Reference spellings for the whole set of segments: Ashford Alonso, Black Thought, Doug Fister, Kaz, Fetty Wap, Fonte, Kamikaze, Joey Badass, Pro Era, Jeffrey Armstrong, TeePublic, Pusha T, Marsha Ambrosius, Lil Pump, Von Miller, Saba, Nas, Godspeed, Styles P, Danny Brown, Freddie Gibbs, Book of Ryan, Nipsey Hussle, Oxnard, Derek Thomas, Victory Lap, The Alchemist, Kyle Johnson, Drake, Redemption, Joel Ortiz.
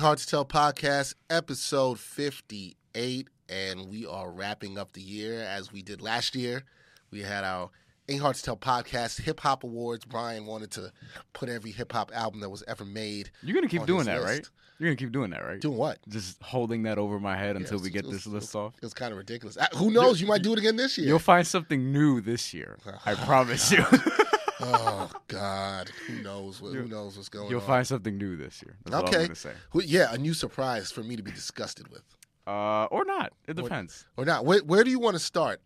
Hard to Tell podcast, episode 58, and we are wrapping up the year as we did last year. We had our Ain't Hard to Tell podcast hip hop awards. Brian wanted to put every hip hop album that was ever made. You're gonna keep doing that, right? You're gonna keep doing that, right? Doing what? Just holding that over my head until we get this list off. It's kind of ridiculous. Who knows? You might do it again this year. You'll find something new this year. I promise you. Oh God! Who knows? Who knows what's going on? You'll find something new this year. That's okay. All I'm gonna say. Yeah, a new surprise for me to be disgusted with, or not. It depends. Or not. Where do you want to start?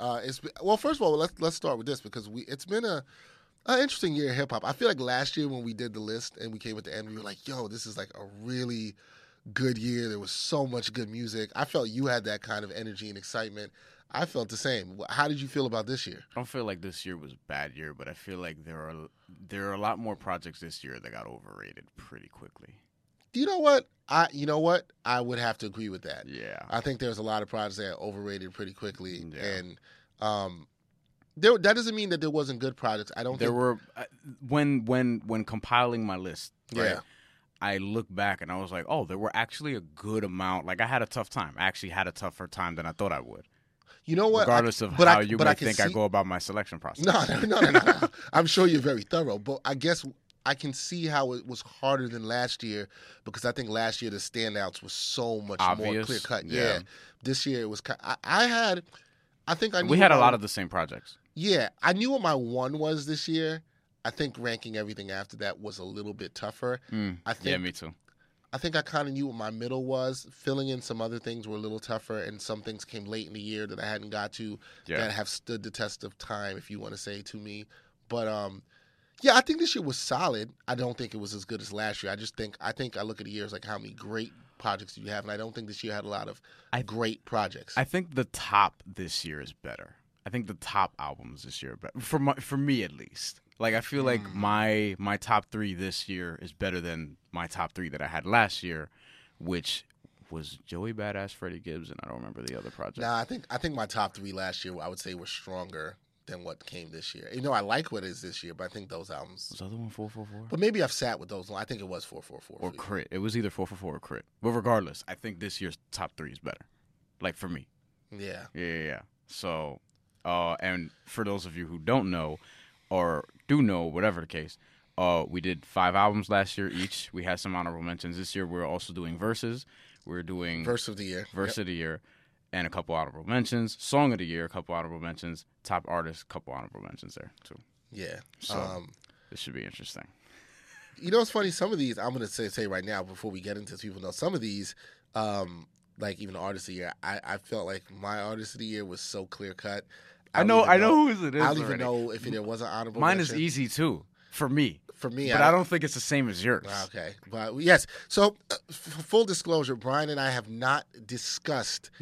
Well, first of all, let's start with this because it's been an interesting year in hip hop. I feel like last year when we did the list and we came at the end, we were like, "Yo, this is like a really good year. There was so much good music." I felt you had that kind of energy and excitement. I felt the same. How did you feel about this year? I don't feel like this year was a bad year, but I feel like there are a lot more projects this year that got overrated pretty quickly. You know what? I would have to agree with that. Yeah. I think there's a lot of projects that are overrated pretty quickly, and that doesn't mean that there wasn't good projects. I don't. When compiling my list. Right? Yeah. I look back and I was like, oh, there were actually a good amount. Like I had a tough time. I actually had a tougher time than I thought I would. You know what? Regardless of how you might think I go about my selection process. No. I'm sure you're very thorough, but I guess I can see how it was harder than last year because I think last year the standouts were so much more clear cut. Yeah. This year it was. We had a lot of the same projects. Yeah, I knew what my one was this year. I think ranking everything after that was a little bit tougher. Yeah, me too. I think I kind of knew what my middle was. Filling in some other things were a little tougher, and some things came late in the year that I hadn't got to that have stood the test of time, if you want to say to me. But, I think this year was solid. I don't think it was as good as last year. I look at the years like how many great projects do you have, and I don't think this year had a lot of great projects. I think the top this year is better. I think the top albums this year are better, for me at least. Like I feel like my top three this year is better than my top three that I had last year, which was Joey Badass, Freddie Gibbs, and I don't remember the other project. Nah, I think my top three last year I would say were stronger than what came this year. You know, I like what is this year, but I think those albums was the other one 444. But maybe I've sat with those. I think it was 444 or Crit. It was either 444 or Crit. But regardless, I think this year's top three is better. Like for me. Yeah. So, and for those of you who don't know. Or do know, whatever the case. We did 5 albums last year each. We had some honorable mentions this year. We're also doing verses. We're doing verse of the year, of the year, and a couple honorable mentions. Song of the year, a couple honorable mentions. Top artist, couple honorable mentions there too. Yeah. So this should be interesting. You know, it's funny. Some of these I'm gonna say right now before we get into this. People know some of these, like even artist of the year. I felt like my artist of the year was so clear cut. I know who it is. I don't even know if there was an honorable mention. Mine is easy too for me. But I don't think it's the same as yours. Okay, but yes. So, full disclosure: Brian and I have not discussed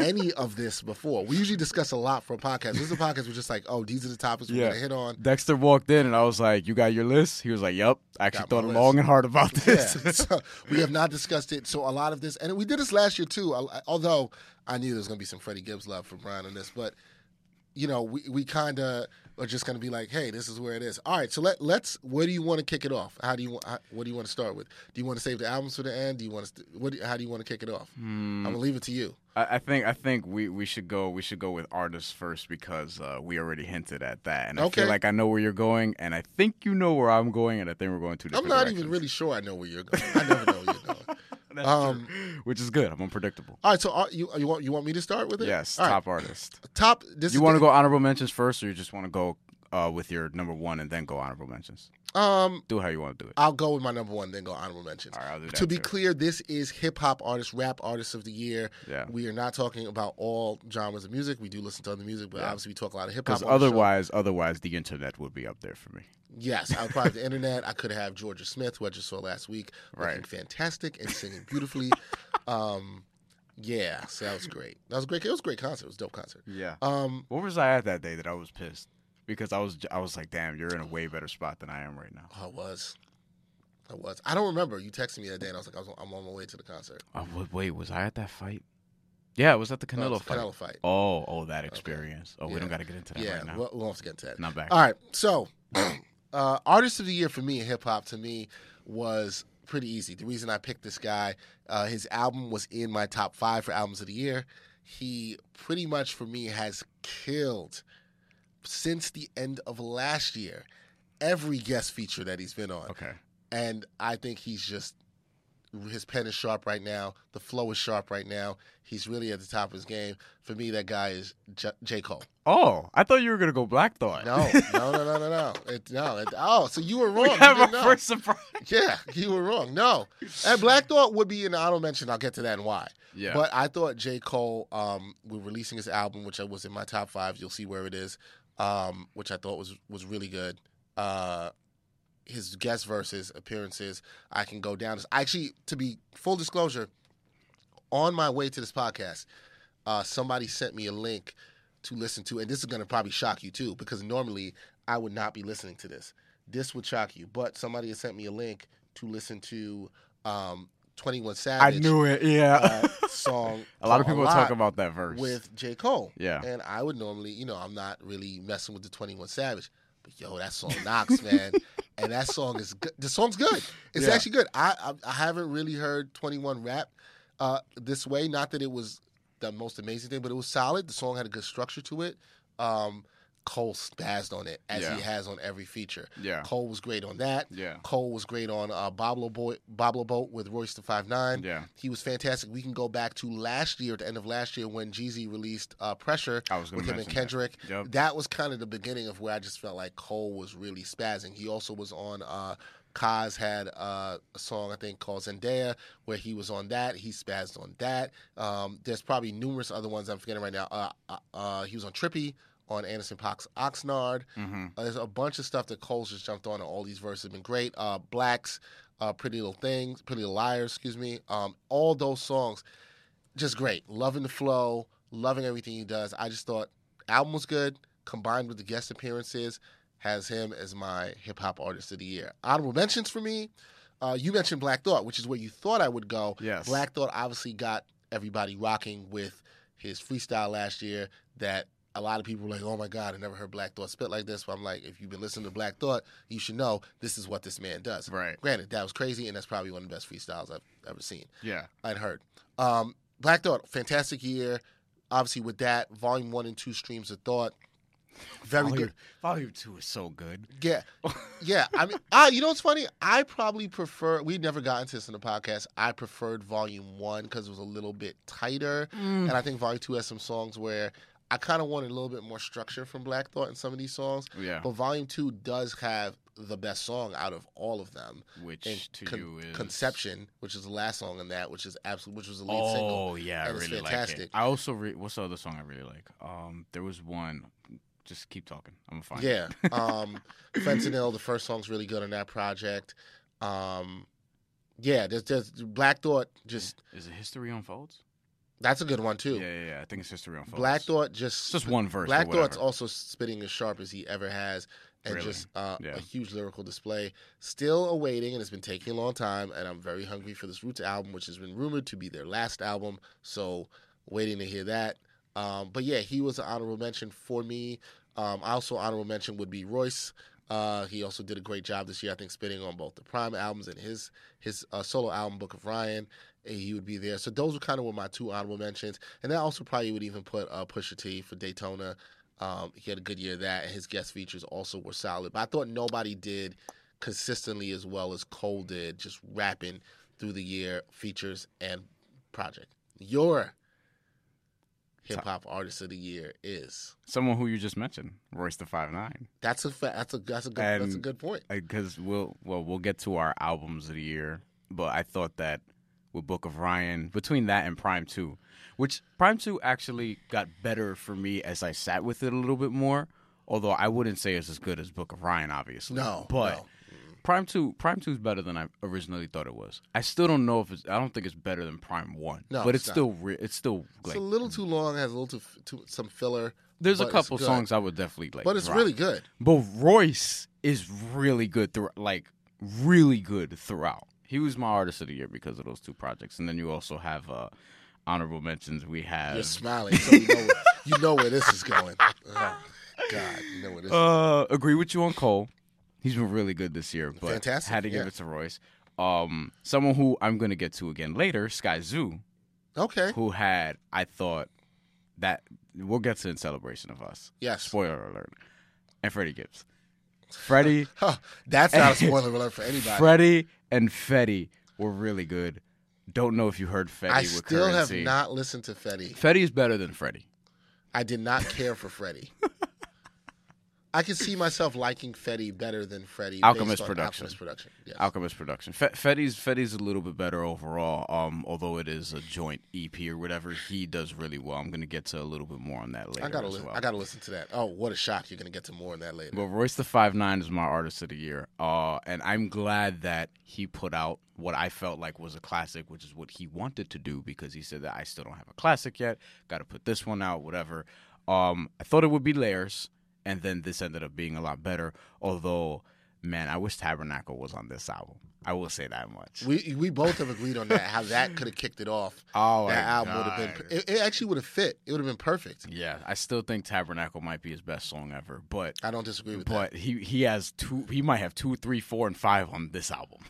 any of this before. We usually discuss a lot for a podcast. This is a podcast we're just like, oh, these are the topics we're gonna hit on. Dexter walked in and I was like, "You got your list?" He was like, "Yep." I actually thought long and hard about this. Yeah. So we have not discussed it. So a lot of this, and we did this last year too. Although I knew there was gonna be some Freddie Gibbs love for Brian on this, but. You know, we kind of are just going to be like, hey, this is where it is. All right, so let's. Where do you want to kick it off? What do you want to start with? Do you want to save the albums for the end? How do you want to kick it off? I'm gonna leave it to you. I think we should go with artists first because we already hinted at that, and I feel like I know where you're going, and I think you know where I'm going, and I think we're going to. I'm not even really sure I know where you're going. I never know where you're going. That's true. Which is good. I'm unpredictable. All right, so you want me to start with it? Yes, all top right. Artist. Top. This you want to go honorable mentions first, or you just want to go with your number one and then go honorable mentions? Do how you want to do it. I'll go with my number one, then go honorable mentions. All right, I'll do that to be too. Clear, this is hip-hop artists, rap artists of the year. Yeah. We are not talking about all genres of music. We do listen to other music, but obviously we talk a lot of hip-hop. Because otherwise, the internet would be up there for me. Yes, I would probably have the internet. I could have Georgia Smith, who I just saw last week, looking fantastic and singing beautifully. Yeah, so that was great. It was a great concert. It was a dope concert. Yeah. Where was I at that day that I was pissed? Because I was like, damn, you're in a way better spot than I am right now. I was. I don't remember. You texted me that day, and I was like, I'm on my way to the concert. Wait, was I at that fight? Yeah, I was at the Canelo fight. Canelo fight. Oh, that experience. Okay. Oh, yeah. We don't got to get into that right now. Yeah, we'll have to get into that. Not back. All right, so Artist of the Year for me in hip-hop, to me, was pretty easy. The reason I picked this guy, his album was in my top 5 for albums of the year. He pretty much, for me, has killed since the end of last year, every guest feature that he's been on. Okay. And I think he's just, his pen is sharp right now. The flow is sharp right now. He's really at the top of his game. For me, that guy is J. Cole. Oh, I thought you were going to go Black Thought. No. So you were wrong. We have our first surprise. Yeah, you were wrong. No. And Black Thought would be an honorable mention. I'll get to that and why. Yeah. But I thought J. Cole, we're releasing his album, which was in my top 5. You'll see where it is. Which I thought was really good. His guest verses, appearances, I can go down. Actually, to be full disclosure, on my way to this podcast, somebody sent me a link to listen to, and this is going to probably shock you too, because normally I would not be listening to this. This would shock you, but somebody has sent me a link to listen to 21 Savage. I knew it, yeah. Song. A lot of people talk about that verse. With J. Cole. Yeah. And I would normally, I'm not really messing with the 21 Savage. But yo, that song knocks, man. And that song is good. The song's good. It's actually good. I haven't really heard 21 rap this way. Not that it was the most amazing thing, but it was solid. The song had a good structure to it. Cole spazzed on it, as he has on every feature. Yeah. Cole was great on that. Yeah. Cole was great on Boblo Boat with Royce da 5'9". Yeah. He was fantastic. We can go back to last year, at the end of last year, when Jeezy released Pressure with him and Kendrick. That. Yep. That was kind of the beginning of where I just felt like Cole was really spazzing. He also was on Kaz had a song, I think, called Zendaya, where he was on that. He spazzed on that. There's probably numerous other ones I'm forgetting right now. He was on Trippie. On Anderson Paak's Oxnard. Mm-hmm. There's a bunch of stuff that Cole's just jumped on, and all these verses have been great. Black's Pretty Little Liars, excuse me. All those songs, just great. Loving the flow, loving everything he does. I just thought album was good, combined with the guest appearances, has him as my hip-hop artist of the year. Honorable mentions for me, you mentioned Black Thought, which is where you thought I would go. Yes. Black Thought obviously got everybody rocking with his freestyle last year that a lot of people were like, oh, my God, I never heard Black Thought spit like this. But I'm like, if you've been listening to Black Thought, you should know this is what this man does. Right. Granted, that was crazy, and that's probably one of the best freestyles I've ever seen. Yeah. I'd heard. Black Thought, fantastic year. Obviously, with that, Volume 1 and 2 Streams of Thought. Very good. Volume 2 is so good. Yeah. Yeah. I mean, you know what's funny? I probably prefer, we never got into this in the podcast. I preferred Volume 1 because it was a little bit tighter. Mm. And I think Volume 2 has some songs where I kind of wanted a little bit more structure from Black Thought in some of these songs. Yeah. But Volume 2 does have the best song out of all of them. Which to you is Conception, which is the last song in that, which was the lead single. Oh, yeah, and I really fantastic. Like it. I also what's the other song I really like? There was one. Just keep talking. I'm going to find it. Yeah. Fentanyl, the first song's really good on that project. Yeah, there's Black Thought just... Is it History Unfolds? That's a good one, too. Yeah. I think it's History Unfolds. Black Thought just... It's just one verse. Black Thought's also spitting as sharp as he ever has, and really? Just a huge lyrical display. Still awaiting, and it's been taking a long time, and I'm very hungry for this Roots album, which has been rumored to be their last album, so waiting to hear that. But yeah, he was an honorable mention for me. Also honorable mention would be Royce. He also did a great job this year, I think, spitting on both the Prime albums and his solo album, Book of Ryan. He would be there. So those were kind of my two honorable mentions. And that also probably would even put Pusha T for Daytona. He had a good year of that, and his guest features also were solid. But I thought nobody did consistently as well as Cole did, just rapping through the year, features and project. Your hip-hop artist of the year is someone who you just mentioned, Royce da 5'9". That's a good point. Because we'll get to our albums of the year, but I thought that with Book of Ryan, between that and Prime 2, which Prime 2 actually got better for me as I sat with it a little bit more, although I wouldn't say it's as good as Book of Ryan, obviously. No. Prime 2 is better than I originally thought it was. I still don't know if it's... I don't think it's better than Prime 1. No, but it's still... Like, it's a little too long. Has a little too some filler. There's a couple songs I would definitely like. But it's really good. But Royce is really good throughout. Like, really good throughout. He was my artist of the year because of those two projects. And then you also have honorable mentions. We have... You're smiling, so you know where this is going. Oh, God, you know where this is going. Agree with you on Cole. He's been really good this year, but had to give it to Royce. Someone who I'm going to get to again later, Skyzoo. Okay. Who had, I thought, that we'll get to in Celebration of Us. Yes. Spoiler alert. And Freddie Gibbs. Freddie. That's not a spoiler alert for anybody. Freddie and Fetty were really good. Don't know if you heard Fetty with Currency. I still have not listened to Fetty. Fetty is better than Freddie. I did not care for Freddie. I can see myself liking Fetty better than Freddie. Alchemist production. Yes. Alchemist production. Fetty's a little bit better overall, although it is a joint EP or whatever. He does really well. I'm going to get to a little bit more on that later. I got to listen to that. Oh, what a shock. You're going to get to more on that later. But Royce da 5'9" is my artist of the year, and I'm glad that he put out what I felt like was a classic, which is what he wanted to do because he said that I still don't have a classic yet. Got to put this one out, whatever. I thought it would be Layers. And then this ended up being a lot better. Although, man, I wish Tabernacle was on this album. I will say that much. We both have agreed on that. How that could have kicked it off. Oh, that album would have been. It actually would have fit. It would have been perfect. Yeah, I still think Tabernacle might be his best song ever. But I don't disagree with that. But he has two. He might have 2, 3, 4, and 5 on this album.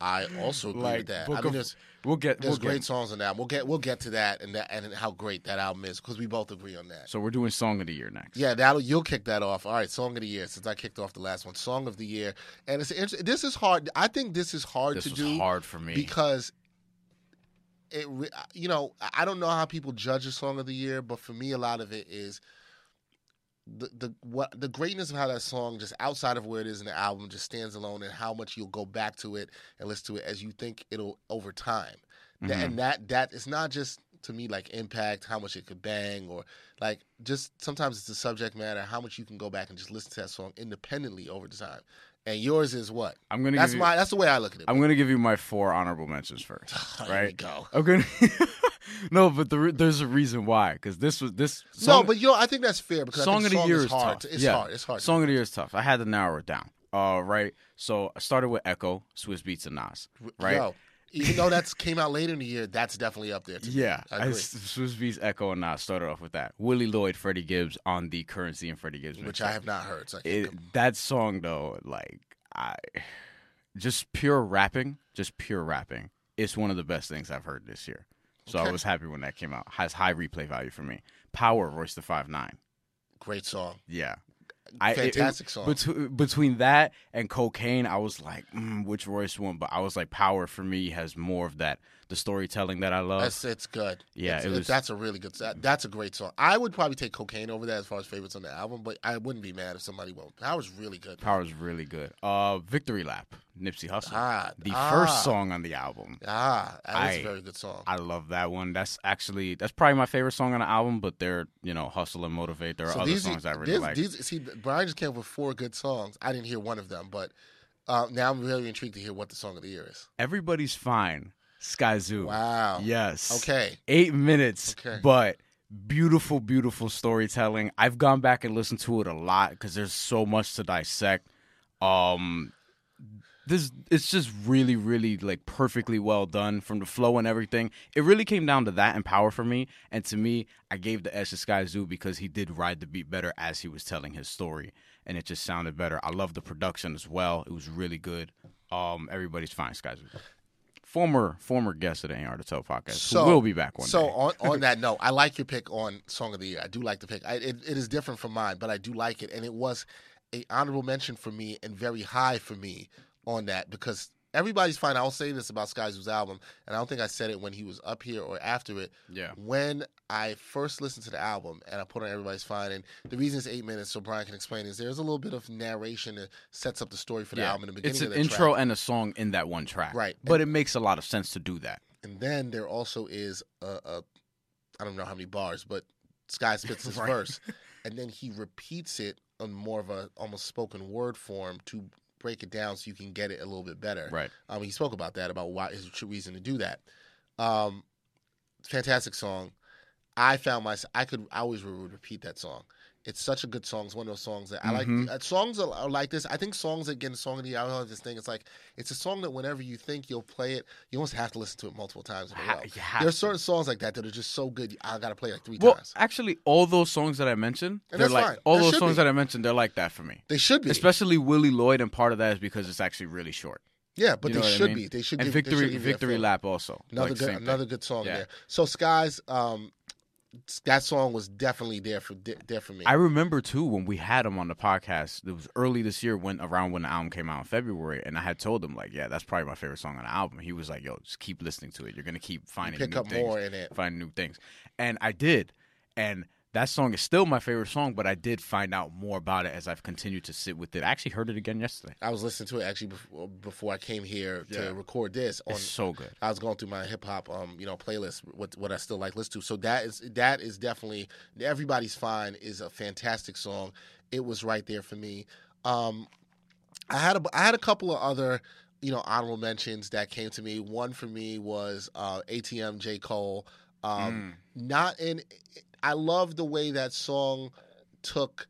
I also agree with that. There's great songs on that. We'll get to that and how great that album is because we both agree on that. So we're doing Song of the Year next. Yeah, you'll kick that off. All right, Song of the Year. Since I kicked off the last one, Song of the Year, and it's interesting. This is hard. I think this is hard to do. This was hard for me because it. You know, I don't know how people judge a Song of the Year, but for me, a lot of it is the greatness of how that song, just outside of where it is in the album, just stands alone, and how much you'll go back to it and listen to it as you think it'll over time. Mm-hmm. And that it's not just, to me, like impact, how much it could bang, or like just sometimes it's the subject matter, how much you can go back and just listen to that song independently over time. And yours is what? That's the way I look at it. I'm going to give you my 4 honorable mentions first. Right? There we go. No, but there's a reason why, because this. Song, no, but I think that's fair because song of the year is hard. Tough. It's hard. Song of the year is tough. I had to narrow it down. Right. So I started with Echo, Swizz Beatz, and Nas. Right. Yo, even though that came out later in the year, that's definitely up there too. Yeah, Swizz Beatz, Echo, and Nas, started off with that. Willie Lloyd, Freddie Gibbs on The Currency and Freddie Gibbs, which I have not heard. So that song though, just pure rapping. It's one of the best things I've heard this year. So I was happy when that came out. Has high replay value for me. Power, Royce da 5'9". Great song. Yeah. Fantastic song. Between that and Cocaine, I was like, which Royce one? But I was like, Power for me has more of that, the storytelling that I love. It's good. Yeah, that's a really good song. That's a great song. I would probably take Cocaine over that as far as favorites on the album, but I wouldn't be mad if somebody won't. Power's really good. Power's really good. Victory Lap, Nipsey Hussle. The first song on the album. That is a very good song. I love that one. That's probably my favorite song on the album, but they're, Hustle and Motivate. There are other songs I really like. Brian just came up with 4 good songs. I didn't hear one of them, but now I'm really intrigued to hear what the Song of the Year is. Everybody's Fine, Skyzoo. Wow. Yes. Okay. 8 minutes, but beautiful, beautiful storytelling. I've gone back and listened to it a lot because there's so much to dissect. It's just really, really perfectly well done from the flow and everything. It really came down to that and Power for me. And to me, I gave the edge to Skyzoo because he did ride the beat better as he was telling his story, and it just sounded better. I love the production as well. It was really good. Everybody's Fine, Skyzoo. Former guest of the Ain't Hard to Tell podcast, who will be back one day. So on that note, I like your pick on Song of the Year. I do like the pick. It is different from mine, but I do like it, and it was an honorable mention for me and very high for me on that because everybody's fine. I'll say this about Skyzoo's album, and I don't think I said it when he was up here or after it. Yeah. When I first listened to the album and I put on Everybody's Fine, and the reason it's 8 minutes, so Brian can explain, is there's a little bit of narration that sets up the story for the album in the beginning of the track. It's an intro and a song in that one track. Right. But it makes a lot of sense to do that. And then there also is a I don't know how many bars, but Sky spits his verse. And then he repeats it on more of a almost spoken word form to break it down so you can get it a little bit better. Right. He spoke about that, about why his reason to do that. Fantastic song. I found myself, I always would repeat that song. It's such a good song. It's one of those songs that I like. Songs are like this. I think songs that get a song of the year, I don't have this thing. It's like, it's a song that whenever you think you'll play it, you almost have to listen to it multiple times. There are certain songs like that that are just so good, I got to play like three times. Well, actually, all those songs that I mentioned, they're like that for me. They should be. Especially Willie Lloyd, and part of that is because it's actually really short. Yeah, but they should be. They should. And Victory Lap also. Another good song there. So Skies... that song was definitely there for me. I remember, too, when we had him on the podcast, it was early this year, around when the album came out in February, and I had told him, like, yeah, that's probably my favorite song on the album. He was like, yo, just keep listening to it. You're going to keep finding new things. Pick up more in it. Find new things. And I did. And that song is still my favorite song, but I did find out more about it as I've continued to sit with it. I actually heard it again yesterday. I was listening to it, actually, before I came here to record this. It's so good. I was going through my hip-hop playlist, what I still like listen to. So that is definitely, Everybody's Fine is a fantastic song. It was right there for me. I had a couple of other, honorable mentions that came to me. One for me was ATM, J. Cole. I love the way that song took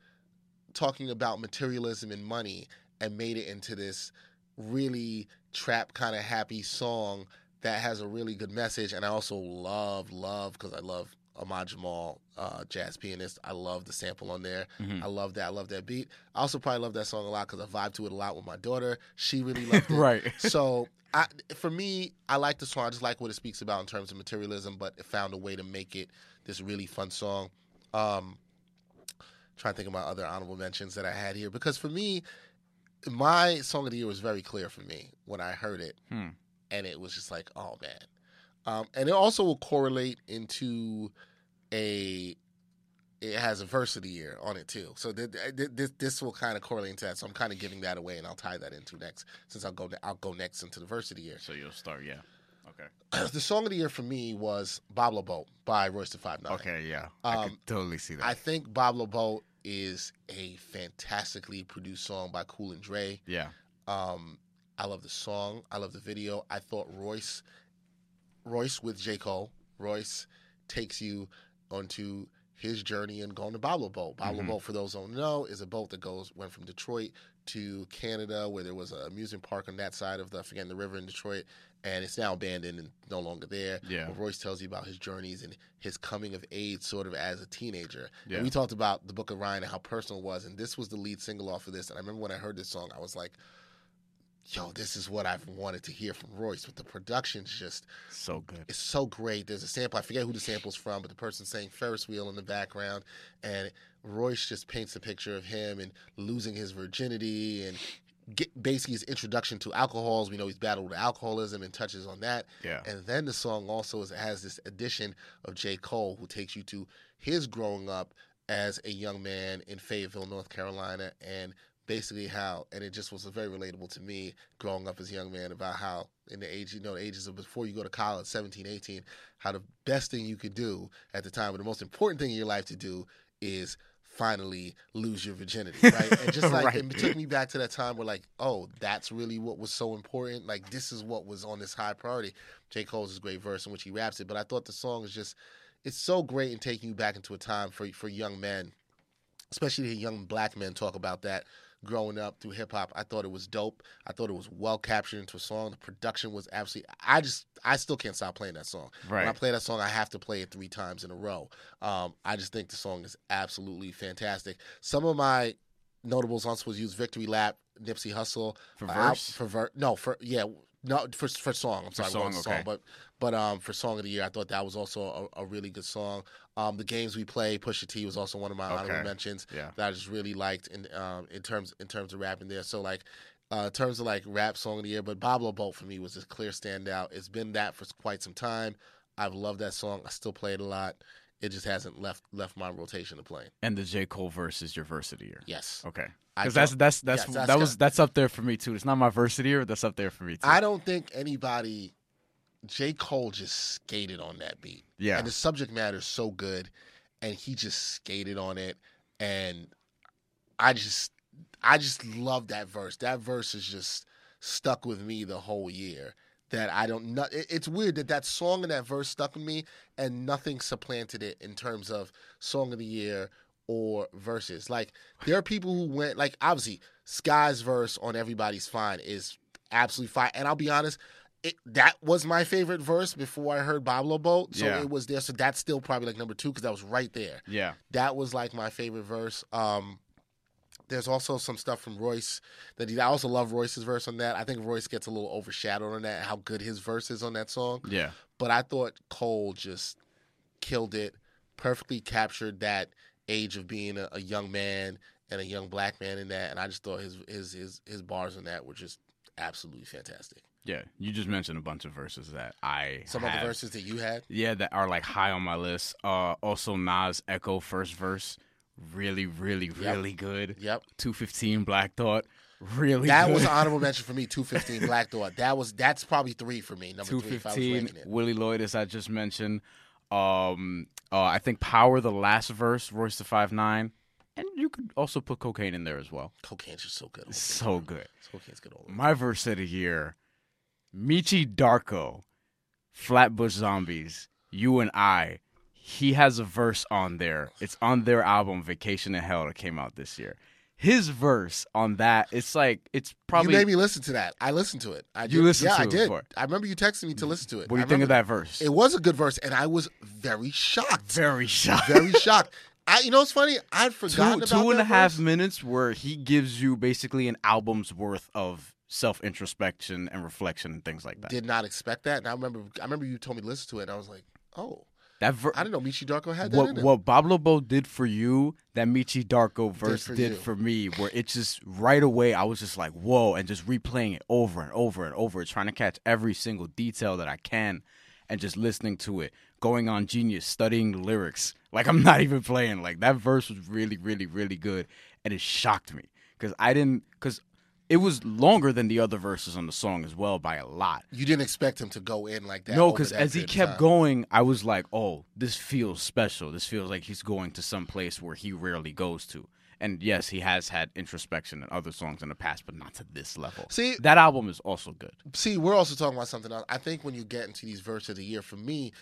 talking about materialism and money and made it into this really trap kind of happy song that has a really good message. And I also love, because I love Ahmad Jamal, jazz pianist. I love the sample on there. Mm-hmm. I love that. I love that beat. I also probably love that song a lot because I vibe to it a lot with my daughter. She really loved it. Right. So I like the song. I just like what it speaks about in terms of materialism, but it found a way to make it this really fun song. Trying to think of my other honorable mentions that I had here, because for me, my song of the year was very clear for me when I heard it. And it was just like, oh, man. And it also will correlate into it has a verse of the year on it too. So this will kind of correlate into that. So I'm kind of giving that away, and I'll tie that into next, since I'll go next into the verse of the year. So you'll start, yeah. Okay. The song of the year for me was Boblo Boat by Royce da 5'9". Okay, yeah. I can totally see that. I think Boblo Boat is a fantastically produced song by Kool and Dre. Yeah. I love the song. I love the video. I thought Royce with J. Cole. Royce takes you onto his journey and going to Boblo Boat. Boblo Boat, for those who don't know, is a boat that went from Detroit to Canada, where there was an amusement park on that side of the river in Detroit, and it's now abandoned and no longer there. Yeah. But Royce tells you about his journeys and his coming of age sort of as a teenager. Yeah. And we talked about the Book of Ryan and how personal it was, and this was the lead single off of this. And I remember when I heard this song, I was like, yo, this is what I've wanted to hear from Royce. But the production's just so good. It's so great. There's a sample. I forget who the sample's from, but the person's saying Ferris wheel in the background. And Royce just paints a picture of him and losing his virginity and basically his introduction to alcohols. We know he's battled with alcoholism and touches on that. Yeah. And then the song also has this addition of J. Cole, who takes you to his growing up as a young man in Fayetteville, North Carolina, and basically how, and it just was very relatable to me growing up as a young man, about how in the age, the ages of before you go to college, 17, 18, how the best thing you could do at the time, or the most important thing in your life to do, is finally lose your virginity, right? And just like, It took me back to that time where, like, oh, that's really what was so important. Like, this is what was on this high priority. J. Cole's great verse in which he raps it, but I thought the song is just, it's so great in taking you back into a time for young men, especially the young black men talk about that. Growing up through hip-hop, I thought it was dope. I thought it was well captured into a song. The production was absolutely... I still can't stop playing that song. Right. When I play that song, I have to play it 3 times in a row. I just think the song is absolutely fantastic. Some of my notables also was used Victory Lap, Nipsey Hussle. For verse? For song. I'm sorry, for song, song. But for song of the year, I thought that was also a really good song. The Games We Play, Pusha T, was also one of my honorable mentions that I just really liked in terms of rapping there. So like, in terms of like rap song of the year, but Boblo Boat for me was a clear standout. It's been that for quite some time. I've loved that song. I still play it a lot. It just hasn't left my rotation to play. And the J. Cole verse is your verse of the year. Yes. Okay. Because that's up there for me too. It's not my verse of the year, but that's up there for me too. I don't think anybody. J. Cole just skated on that beat. Yeah. And the subject matter is so good, and he just skated on it. And I just love that verse. That verse is just stuck with me the whole year. That I don't know. It's weird that song and that verse stuck with me, and nothing supplanted it in terms of song of the year or verses. Like, there are people who went, like, obviously, Sky's verse on Everybody's Fine is absolutely fine. And I'll be honest, that was my favorite verse before I heard Boblo Boat. So yeah. It was there. So that's still probably like number two because that was right there. Yeah. That was like my favorite verse. There's also some stuff from Royce that I also love Royce's verse on that. I think Royce gets a little overshadowed on that, how good his verse is on that song. Yeah. But I thought Cole just killed it, perfectly captured that age of being a young man and a young black man in that. And I just thought his bars on that were just absolutely fantastic. Yeah, you just mentioned a bunch of verses that some of the verses that you had? Yeah, that are like high on my list. Also Nas Echo first verse. Really, really, really good. Yep. 215 Black Thought. Really that good. That was an honorable mention for me, 215 Black Thought. That's probably three for me, number 215, 3, 5, Willie Lloyd, as I just mentioned. I think Power, the last verse, Royce da 5'9". And you could also put Cocaine in there as well. Cocaine's just so good. It's so good. Cocaine's good all over. My verse of the year, Meechy Darko, Flatbush Zombies, You and I. He has a verse on there. It's on their album, Vacation in Hell, that came out this year. His verse on that, it's probably... You made me listen to that. I listened to it. I did. I remember you texting me to listen to it. What do you think of that verse? It was a good verse, and I was very shocked. Very shocked. Very shocked. You know what's funny? I'd forgotten about that verse. 2.5 minutes where he gives you basically an album's worth of self-introspection and reflection and things like that. Did not expect that. And I remember you told me to listen to it, and I was like, oh... I didn't know Meechy Darko had that in it. What Boblo Boat did for you, that Meechy Darko verse did for me, where it just right away I was just like, whoa, and just replaying it over and over and over, trying to catch every single detail that I can and just listening to it, going on Genius, studying the lyrics. Like, I'm not even playing. Like, that verse was really, really, really good, and it shocked me because it was longer than the other verses on the song as well by a lot. You didn't expect him to go in like that. No, because as he kept going, I was like, oh, this feels special. This feels like he's going to some place where he rarely goes to. And yes, he has had introspection in other songs in the past, but not to this level. See, that album is also good. See, we're also talking about something else. I think when you get into these verses of the year, for me,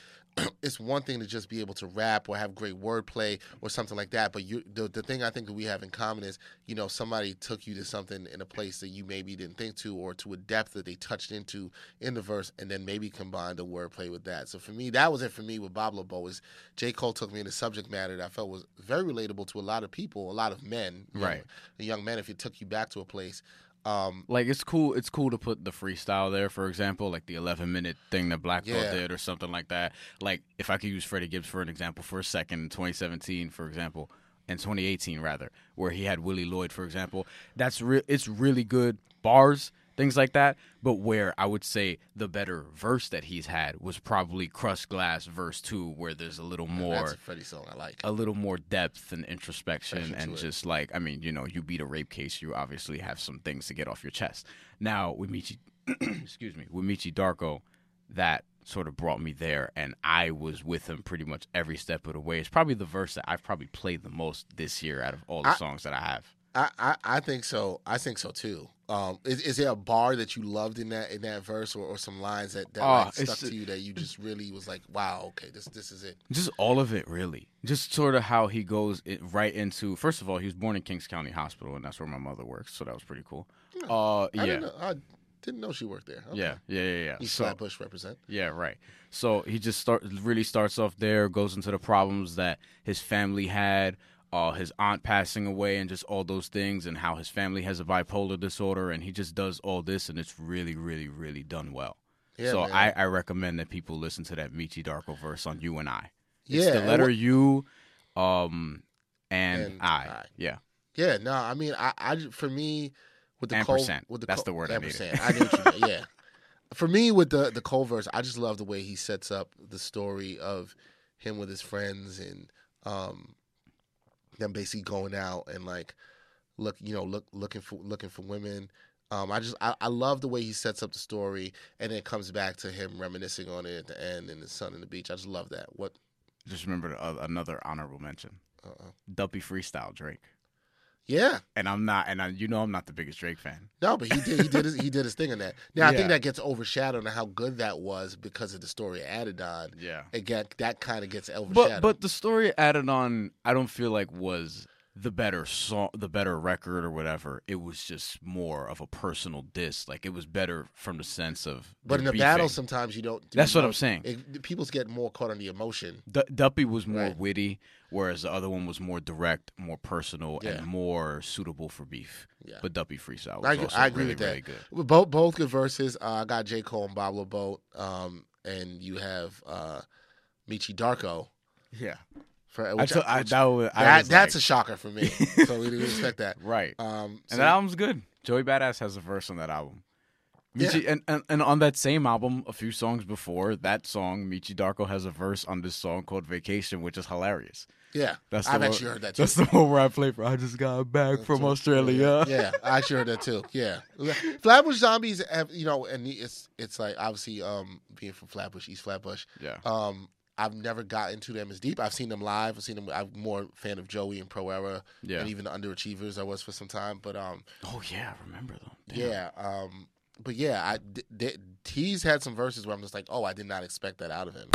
it's one thing to just be able to rap or have great wordplay or something like that, but the thing I think that we have in common is, you know, somebody took you to something in a place that you maybe didn't think to, or to a depth that they touched into in the verse, and then maybe combined a wordplay with that. So for me, that was it for me with Boblo Boat. Is J. Cole took me into subject matter that I felt was very relatable to a lot of people, a lot of men, right? Young men, if it took you back to a place. Like, it's cool to put the freestyle there, for example, like the 11-minute thing that Black Thought did or something like that. Like, if I could use Freddie Gibbs for an example for a second, in 2017, for example, and 2018 rather, where he had Willie Lloyd, for example, it's really good bars, things like that. But where I would say the better verse that he's had was probably Crushed Glass verse 2, where there's a little more, that's a Freddie song I like, a little more depth and introspection, and just like, I mean, you know, you beat a rape case, you obviously have some things to get off your chest. Now with Meechy, with Meechy Darko, that sort of brought me there, and I was with him pretty much every step of the way. It's probably the verse that I've probably played the most this year out of all the songs that I have. I think so. I think so too. Is there a bar that you loved in that verse, or some lines that like stuck to you that you just really was like, wow, okay, this is it? Just all of it, really. Just sort of how he goes right into. First of all, he was born in Kings County Hospital, and that's where my mother works, so that was pretty cool. Yeah. I didn't know she worked there. Okay. Yeah. East Flatbush represent. Yeah, right. So he just starts off there, goes into the problems that his family had. His aunt passing away and just all those things, and how his family has a bipolar disorder, and he just does all this, and it's really, really, really done well. Yeah, so I recommend that people listen to that Meechy Darko verse on You and I. It's the letter U and I. Yeah. Yeah, no, I mean, I for me, with the ampersand. That's the word I needed. I knew what you meant. Yeah. For me, with the Cole verse, I just love the way he sets up the story of him with his friends and them basically going out and like looking for women. I love the way he sets up the story, and then it comes back to him reminiscing on it at the end and the sun and the beach. I just love that. What? Just remember another honorable mention. Duppy Freestyle Drake. Yeah, and I'm not the biggest Drake fan. No, but he did his thing on that. Now I think that gets overshadowed on how good that was because of the story added on. Yeah, that kind of gets overshadowed. But the story added on, I don't feel like was the better song, the better record or whatever. It was just more of a personal diss. Like it was better from the sense of. But in the battle, sometimes you don't. That's what I'm saying. People get more caught on the emotion. Duppy was more witty. Whereas the other one was more direct, more personal, and more suitable for beef. Yeah. But Duppy Freestyle was also really, really good. Both good verses. I got J. Cole and Boblo Boat, and you have Meechy Darko. Yeah. That's a shocker for me. So we didn't expect that. Right. And that album's good. Joey Badass has a verse on that album. Meechy, yeah. and on that same album, a few songs before that song, Meechy Darko has a verse on this song called Vacation, which is hilarious. Yeah, I've actually heard that too. That's the one where I played for. I just got back from Australia. Yeah, I actually heard that too. Yeah, Flatbush Zombies, and it's like obviously being from Flatbush, East Flatbush. Yeah. I've never got into them as deep. I've seen them live. I'm more fan of Joey and Pro Era, and even the Underachievers. I was for some time, but I remember them. Damn. Yeah. But yeah, he's had some verses where I'm just like, oh, I did not expect that out of him.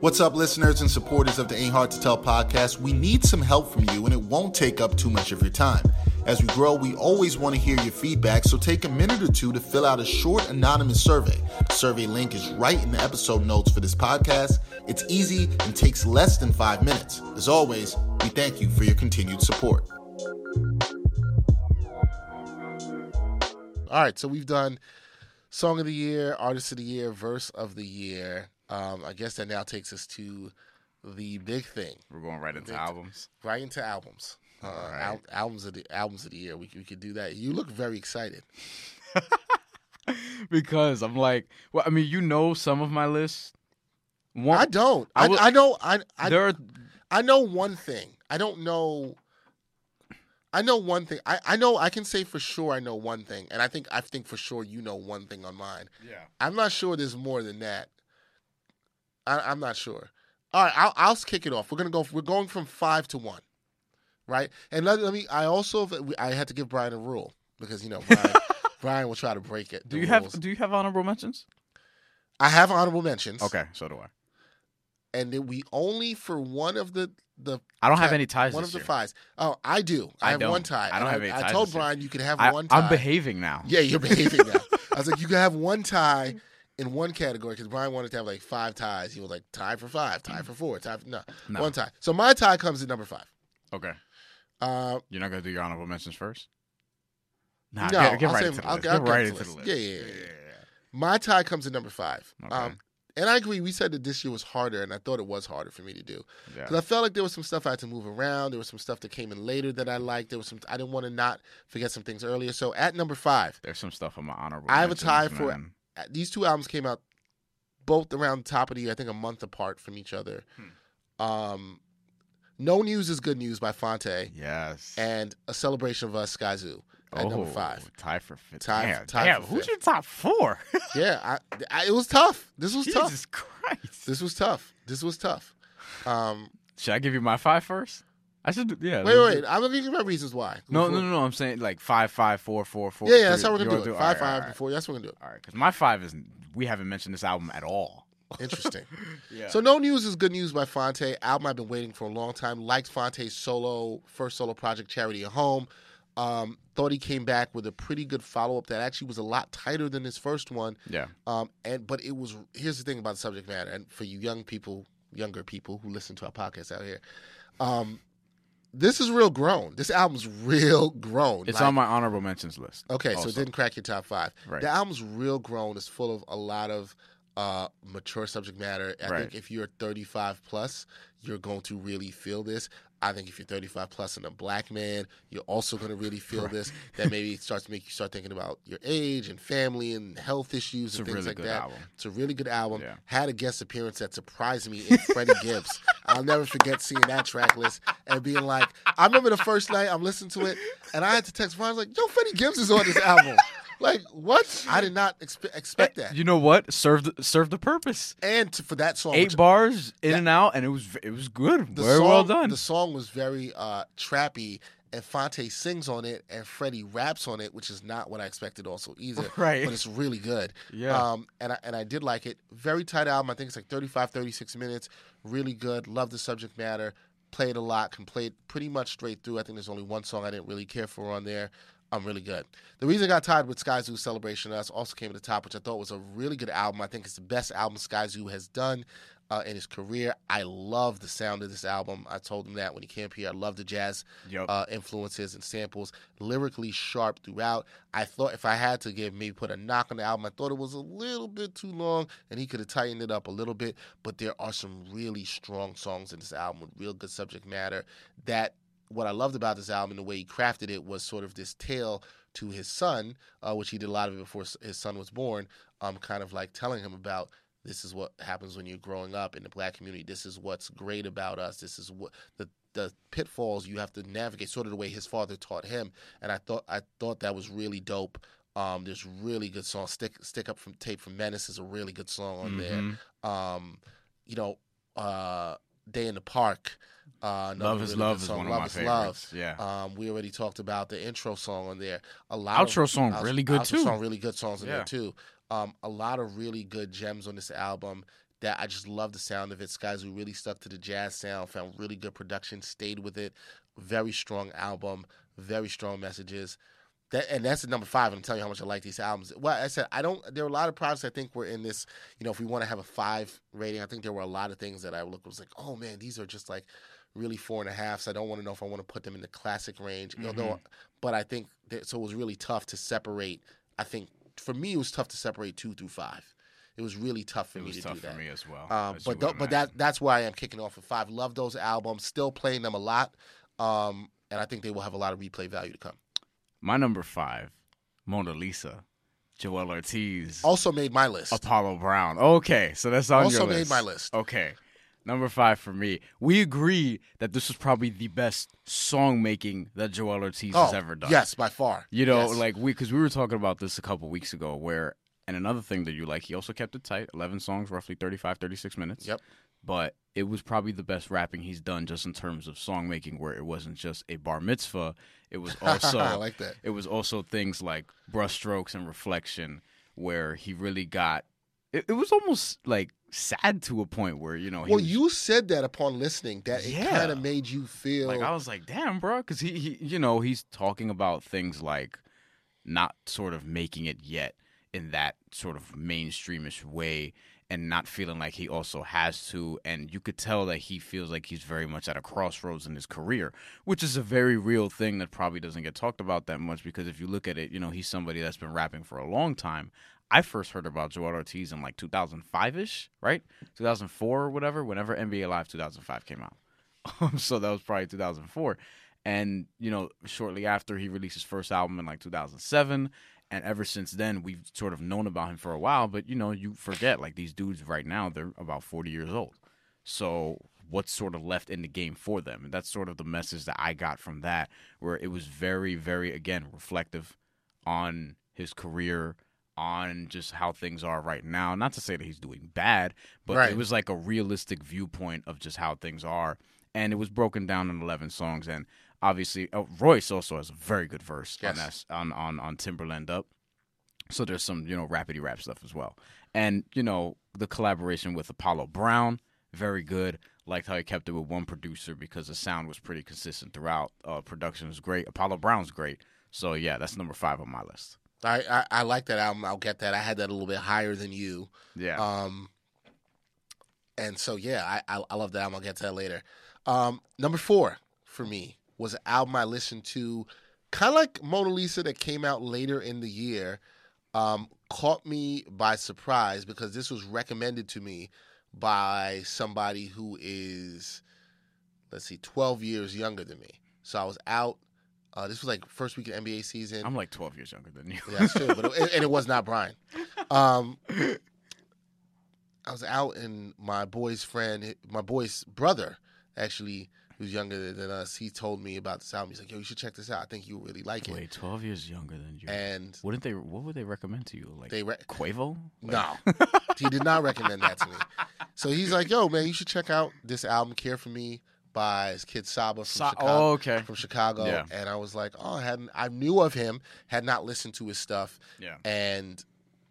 What's up, listeners and supporters of the Ain't Hard to Tell podcast? We need some help from you, and it won't take up too much of your time. As we grow, we always want to hear your feedback, so take a minute or two to fill out a short anonymous survey. The survey link is right in the episode notes for this podcast. It's easy and takes less than 5 minutes. As always, we thank you for your continued support. All right, so we've done Song of the Year, Artist of the Year, Verse of the Year. I guess that now takes us to the big thing. We're going right into albums. Right into albums. Right. Albums of the year. We could do that. You look very excited. Because I'm like, well, I mean, you know some of my list. I don't. I know one thing. I don't know. I know one thing. I know I can say for sure I know one thing, and I think for sure you know one thing on mine. Yeah, I'm not sure there's more than that. I'm not sure. All right, I'll kick it off. We're going from 5 to 1, right? And let me. I had to give Brian a rule because Brian will try to break it. Do you have honorable mentions? I have honorable mentions. Okay, so do I. And then we only for one of the I don't have any ties. One this of year. The fives. Oh, I do. I have one tie. I don't have any ties. I told Brian you could have one tie. I'm behaving now. Yeah, you're behaving now. I was like, you can have one tie in one category because Brian wanted to have like 5 ties. He was like, tie for 5, tie for 4, tie for no. One tie. So my tie comes at number 5. Okay. You're not gonna do your honorable mentions first. Nah, no, get right into the list. Get right into the list. Yeah. My tie comes at number 5. Okay. And I agree. We said that this year was harder, and I thought it was harder for me to do because I felt like there was some stuff I had to move around. There was some stuff that came in later that I liked. There was some I didn't want to not forget some things earlier. So at number 5, there's some stuff on my honorable. I have a tie for these two albums came out both around the top of the year. I think a month apart from each other. No News is Good News by Fonte. Yes, and A Celebration of Us, Skyzoo. At number 5. Tie for 5th. Damn, for who's your top 4? Yeah, it was tough. This was tough. Jesus Christ. This was tough. Should I give you my 5 first? I should do, yeah. Wait. I'm going to give you my reasons why. No. I'm saying like 5, 5, 4, 4, 4. Yeah, that's how we're going to do it. 5, 5, 4. That's what we're going to do. All right, because my 5 is we haven't mentioned this album at all. Interesting. Yeah. So No News is Good News by Fonte. Album I've been waiting for a long time. Liked Fonte's first solo project, Charity at Home. Thought he came back with a pretty good follow-up that actually was a lot tighter than his first one. Yeah. But it was. Here's the thing about the subject matter, and for you younger people who listen to our podcast out here, this is real grown. This album's real grown. It's on my honorable mentions list. Okay, also. So it didn't crack your top 5. Right. The album's real grown. It's full of a lot of mature subject matter. I think if you're 35 plus, you're going to really feel this. I think if you're 35 plus and a black man, you're also going to really feel this. That maybe it starts to make you start thinking about your age and family and health issues and things like that. It's a really good album. Yeah. Had a guest appearance that surprised me in Freddie Gibbs. I'll never forget seeing that track list and being like, I remember the first night I'm listening to it and I had to text Ron, I was like, yo, Freddie Gibbs is on this album. Like, what? I did not expect that. You know what? Served the purpose. And for that song. 8 bars, and out, and it was good. Very well done. The song was very trappy, and Fonte sings on it, and Freddie raps on it, which is not what I expected also either. Right. But it's really good. Yeah. And I did like it. Very tight album. I think it's like 35, 36 minutes. Really good. Love the subject matter. Played a lot. Can play it pretty much straight through. I think there's only one song I didn't really care for on there. I'm really good. The reason I got tied with Skyzoo Celebration of Us also came to the top, which I thought was a really good album. I think it's the best album Skyzoo has done in his career. I love the sound of this album. I told him that when he came here. I love the jazz influences and samples. Lyrically sharp throughout. I thought if I had to put a knock on the album, I thought it was a little bit too long and he could have tightened it up a little bit. But there are some really strong songs in this album with real good subject matter that. What I loved about this album and the way he crafted it was sort of this tale to his son, which he did a lot of it before his son was born, kind of like telling him about this is what happens when you're growing up in the black community. This is what's great about us. This is what the pitfalls you have to navigate, sort of the way his father taught him. And I thought that was really dope. There's really good songs. Stick Up from Tape from Menace is a really good song on there. Day in the Park. Love Is Love is one of my favorites. Yeah. We already talked about the intro song on there. A lot outro song really good too. Outro song really good songs on there too. A lot of really good gems on this album that I just love the sound of it. Skyzoo really stuck to the jazz sound, found really good production, stayed with it. Very strong album, very strong messages. That's at number 5. And I'm telling you how much I like these albums. Well, I said there were a lot of projects I think were in this. If we want to have a 5 rating, I think there were a lot of things that I was like, oh man, these are just like really 4.5s. So I don't want to know if I want to put them in the classic range. But I think so. It was really tough to separate. I think for me, it was tough to separate 2 through 5. It was really tough for me to do that. It was tough for me as well. That's why I am kicking off with 5. Love those albums. Still playing them a lot, and I think they will have a lot of replay value to come. My number 5, Mona Lisa, Joel Ortiz. Also made my list. Apollo Brown. Okay, so that's on your list. Also made my list. Okay, number 5 for me. We agree that this was probably the best song making that Joel Ortiz has ever done. Yes, by far. Because we were talking about this a couple weeks ago where, and another thing that you like, he also kept it tight, 11 songs, roughly 35, 36 minutes. Yep. But it was probably the best rapping he's done just in terms of song making, where it wasn't just a bar mitzvah. It was also I like that. It was also things like brushstrokes and reflection, where he really got it was almost like sad to a point where you said that upon listening that it kind of made you feel like I was like, damn, bro, because he he's talking about things like not sort of making it yet in that sort of mainstreamish way. And not feeling like he also has to. And you could tell that he feels like he's very much at a crossroads in his career, which is a very real thing that probably doesn't get talked about that much. Because if you look at it, he's somebody that's been rapping for a long time. I first heard about Joel Ortiz in like 2005-ish, right? 2004 or whatever, whenever NBA Live 2005 came out. So that was probably 2004. And, shortly after he released his first album in like 2007. And ever since then, we've sort of known about him for a while. But, you forget, like, these dudes right now, they're about 40 years old. So what's sort of left in the game for them? And that's sort of the message that I got from that, where it was very, very, again, reflective on his career, on just how things are right now. Not to say that he's doing bad, but It was like a realistic viewpoint of just how things are. And it was broken down in 11 songs. And obviously, Royce also has a very good verse on Timberland Up. So there's some, rappity rap stuff as well. And, the collaboration with Apollo Brown, very good. Liked how he kept it with one producer because the sound was pretty consistent throughout. Production was great. Apollo Brown's great. So, yeah, that's number 5 on my list. I like that album. I'll get that. I had that a little bit higher than you. Yeah. And so, yeah, I love that album. I'll get to that later. Number 4 for me was an album I listened to, kind of like Mona Lisa, that came out later in the year. Caught me by surprise because this was recommended to me by somebody who is let's see, 12 years younger than me. So I was out. This was like first week of NBA season. I'm like 12 years younger than you. Yeah, that's true. But it was not Brian. I was out, and my boy's brother, actually, who's younger than us, he told me about this album. He's like, "Yo, you should check this out. I think you really like it." Wait, 12 years younger than you? And what would they recommend to you? Like Quavo? Like... No, he did not recommend that to me. So he's like, "Yo, man, you should check out this album, Care For Me." By his kid Saba from Chicago. Oh, okay. From Chicago. Yeah. And I was like, oh, I knew of him, had not listened to his stuff, yeah, and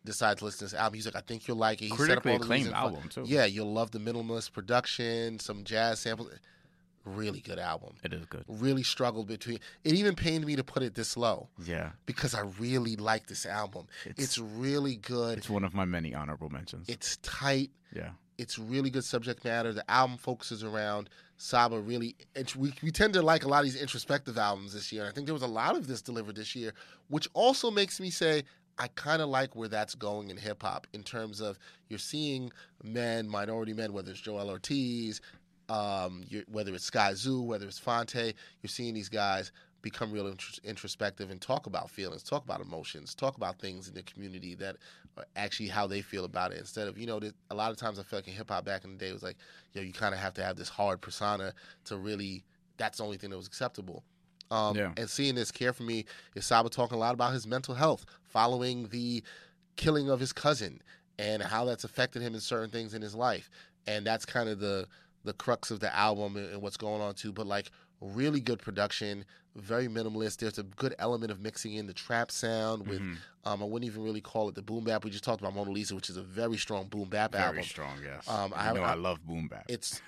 decided to listen to this album. He's like, I think you'll like it. He critically acclaimed album, too. Yeah, you'll love the minimalist production, some jazz samples. Really good album. It is good. Really struggled between. It even pained me to put it this low. Yeah. Because I really like this album. It's really good. It's one of my many honorable mentions. It's tight. Yeah. It's really good subject matter. The album focuses around Saba really. We tend to like a lot of these introspective albums this year. And I think there was a lot of this delivered this year, which also makes me say I kind of like where that's going in hip-hop in terms of you're seeing men, minority men, whether it's Joel Ortiz, whether it's Skyzoo, whether it's Fonte. You're seeing these guys become real introspective and talk about feelings, talk about emotions, talk about things in the community that are actually how they feel about it. Instead of, a lot of times I feel like in hip-hop back in the day, it was like, you kind of have to have this hard persona to really, that's the only thing that was acceptable. And seeing this Care For Me is Saba talking a lot about his mental health, following the killing of his cousin and how that's affected him in certain things in his life. And that's kind of the crux of the album and what's going on too. But like, really good production, very minimalist. There's a good element of mixing in the trap sound with, I wouldn't even really call it the boom bap. We just talked about Mona Lisa, which is a very strong boom bap album. Very strong, yes. I love boom bap. It's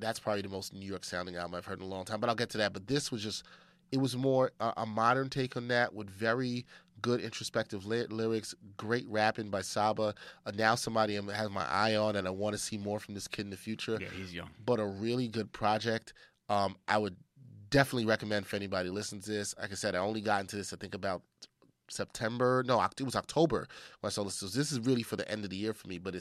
that's probably the most New York sounding album I've heard in a long time, but I'll get to that. But this was just, it was more a modern take on that with very good introspective lyrics, great rapping by Saba. Now somebody I have my eye on and I want to see more from this kid in the future. Yeah, he's young. But a really good project. I would definitely recommend for anybody listening to this. Like I said, I only got into this, I think, about September. No, it was October when I started listening. So this is really for the end of the year for me, but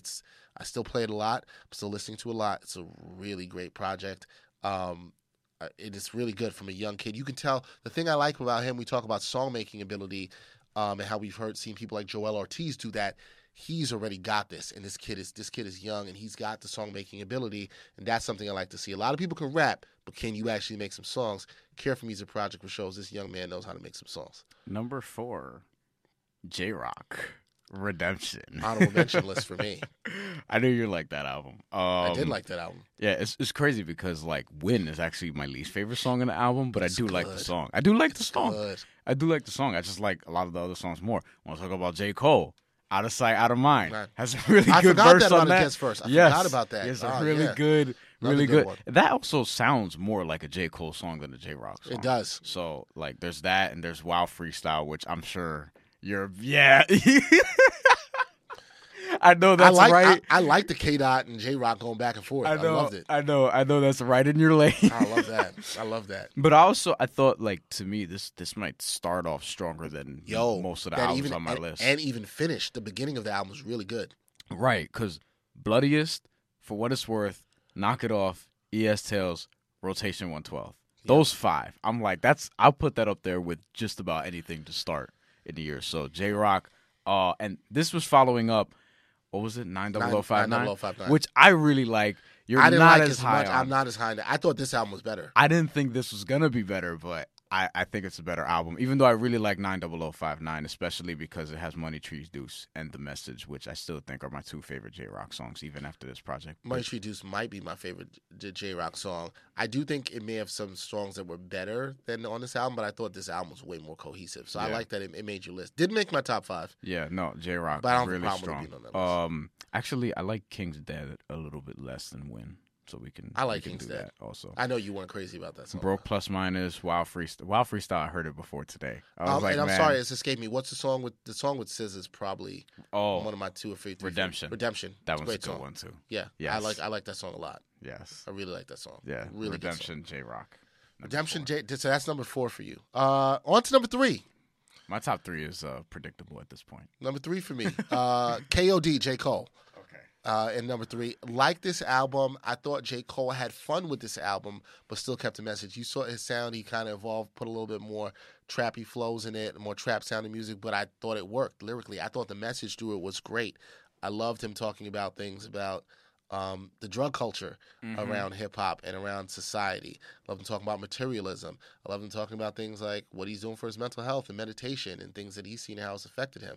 I still play it a lot. I'm still listening to a lot. It's a really great project. It is really good from a young kid. You can tell the thing I like about him, we talk about song-making ability and how we've seen people like Joel Ortiz do that. He's already got this, and this kid is young, and he's got the song-making ability, and that's something I like to see. A lot of people can rap, but can you actually make some songs? Care For Me is a project which shows this young man knows how to make some songs. Number 4, J-Rock, Redemption. Honorable mention list for me. I knew you like that album. I did like that album. Yeah, it's crazy because, like, Win is actually my least favorite song in the album, but I do like the song. I just like a lot of the other songs more. I want to talk about J. Cole. Out of Sight, Out of Mind. Right. Has a really good verse on that. I forgot about that. It's really good one. That also sounds more like a J. Cole song than a J-Rock song. It does. So, like, there's that, and there's Wild Freestyle, which I'm sure you're... Yeah. I know that's right. I like the K-Dot and J-Rock going back and forth. I loved it. I know that's right in your lane. I love that. But also, I thought, like, to me, this might start off stronger than most of the albums on my list. And even finish. The beginning of the album was really good. Right, because Bloodiest, For What It's Worth, Knock It Off, ES Tales, Rotation 112. Yeah. Those 5. I'm like, I'll put that up there with just about anything to start in the year. So J-Rock, and this was following up, what was it? 90059, which I really like. I'm not as high on it. I thought this album was better. I didn't think this was gonna be better, but I think it's a better album. Even though I really like 90059, especially because it has Money Trees Deuce and The Message, which I still think are my two favorite J-Rock songs, even after this project. Money Trees Deuce might be my favorite J-Rock song. I do think it may have some songs that were better than on this album, but I thought this album was way more cohesive. So yeah. I like that it made your list. Did make my top 5. Yeah, no, J-Rock is really strong. Actually, I like King's Dead a little bit less than Win. So we can. I like King's Dead also. I know you weren't crazy about that song. Broke Plus Minus, Wild Freestyle. I heard it before today. I'm sorry, it's escaped me. What's the song with SZA's? Probably one of my two or three. Redemption. That one's a good one too. Yeah, yes. I like that song a lot. Yes, I really like that song. Yeah, really. Redemption, J-Rock. Redemption, so that's number 4 for you. On to number 3. My top 3 is predictable at this point. Number 3 for me, K.O.D. J. Cole. And number three, like this album. I thought J. Cole had fun with this album, but still kept the message. You saw his sound. He kind of evolved, put a little bit more trappy flows in it, more trap sounding music, but I thought it worked lyrically. I thought the message to it was great. I loved him talking about things about the drug culture around hip-hop and around society. I love him talking about materialism. I love him talking about things like what he's doing for his mental health and meditation and things that he's seen how it's affected him.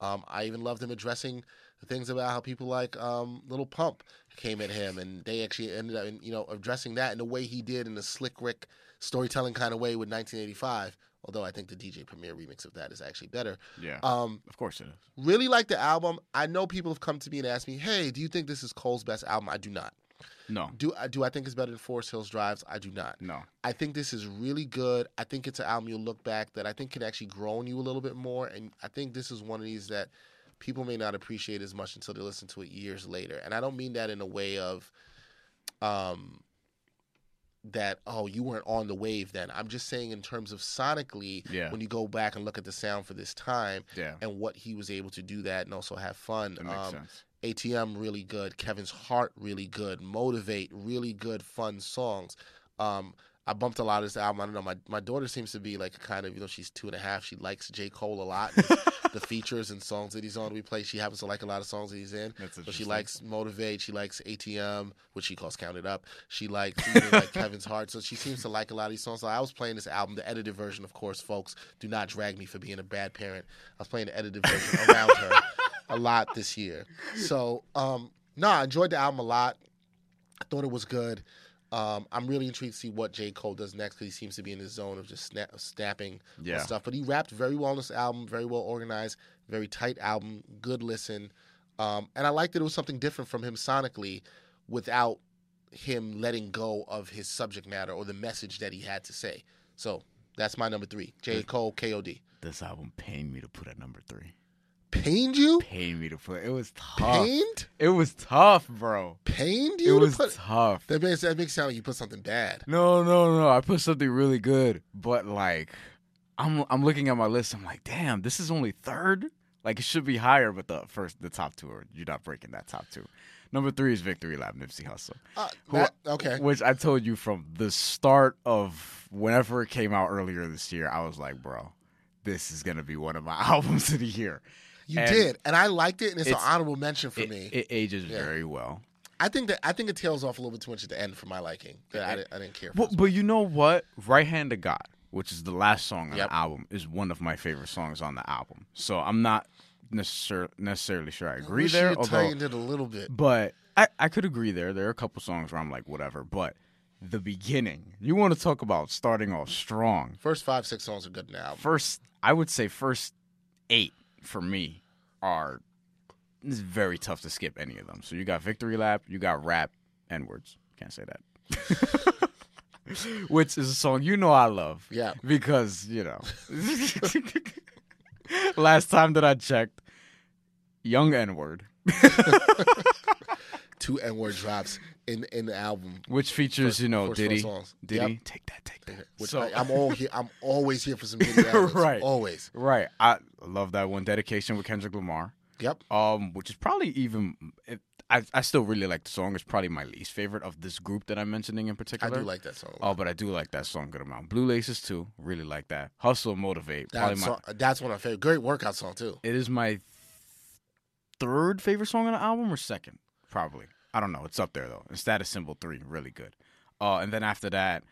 I even loved him addressing the things about how people like Lil Pump came at him, and they actually ended up, addressing that in the way he did in a slick Rick storytelling kind of way with 1985. Although I think the DJ Premier remix of that is actually better. Yeah, of course it is. Really like the album. I know people have come to me and asked me, "Hey, do you think this is Cole's best album?" I do not. No. Do I think it's better than Forest Hills Drives? I do not. No. I think this is really good. I think it's an album you'll look back that I think can actually grow on you a little bit more. And I think this is one of these that people may not appreciate as much until they listen to it years later. And I don't mean that in a way of that, oh, you weren't on the wave then. I'm just saying in terms of sonically, when you go back and look at the sound for this time and what he was able to do that and also have fun. That makes sense. ATM really good, Kevin's Heart really good, Motivate really good, fun songs. I bumped a lot of this album. I don't know, my daughter seems to be like kind of, she's 2.5. She likes J. Cole a lot. The features and songs that he's on we play. She happens to like a lot of songs that he's in. So she likes Motivate. She likes ATM, which she calls Count It Up. She likes even like Kevin's Heart. So she seems to like a lot of these songs. So I was playing this album, the edited version, of course, folks. Do not drag me for being a bad parent. I was playing the edited version around her a lot this year. So, I enjoyed the album a lot. I thought it was good. I'm really intrigued to see what J. Cole does next because he seems to be in his zone of just snapping and stuff. But he rapped very well on this album, very well organized, very tight album, good listen. And I liked that it was something different from him sonically without him letting go of his subject matter or the message that he had to say. So that's my number three, J. Cole, KOD. This album pained me to put at number three. Pained you? Pained me to put. It was tough. Pained? It was tough, bro. Pained you? It was to put, tough. That makes it sound like you put something bad. No. I put something really good, but like, I'm looking at my list. I'm like, damn, this is only third. Like it should be higher, but the top two are, you're not breaking that top two. Number three is Victory Lap, Nipsey Hussle. Which I told you from the start of whenever it came out earlier this year, I was like, bro, this is gonna be one of my albums of the year. And I liked it, and it's an honorable mention for me. It ages very well. I think it tails off a little bit too much at the end for my liking. I didn't care for it. But you know what? Right Hand to God, which is the last song on the album, is one of my favorite songs on the album. So I'm not necessarily sure I agree there. I wish you tightened it a little bit. But I could agree there. There are a couple songs where I'm like, whatever. But the beginning, you want to talk about starting off strong. First 5-6 songs are good in the album. I would say first 8. For me, it's very tough to skip any of them. So you got Victory Lap, you got Rap, N-words. Can't say that. Which is a song you know I love. Yeah. Because, last time that I checked, young N-word. 2 N-word drops in the album, which features Diddy, take that. Which so I'm always here for some Diddy albums, right. I love that one, Dedication with Kendrick Lamar. Yep. Which is probably I still really like the song. It's probably my least favorite of this group that I'm mentioning in particular. I do like that song. Oh, but I do like that song a good amount. Blue Laces too, really like that. Hustle, Motivate. That's one of my favorite. Great workout song too. It is my third favorite song on the album, or second. Probably. I don't know. It's up there, though. And Status Symbol 3, really good. And then after that,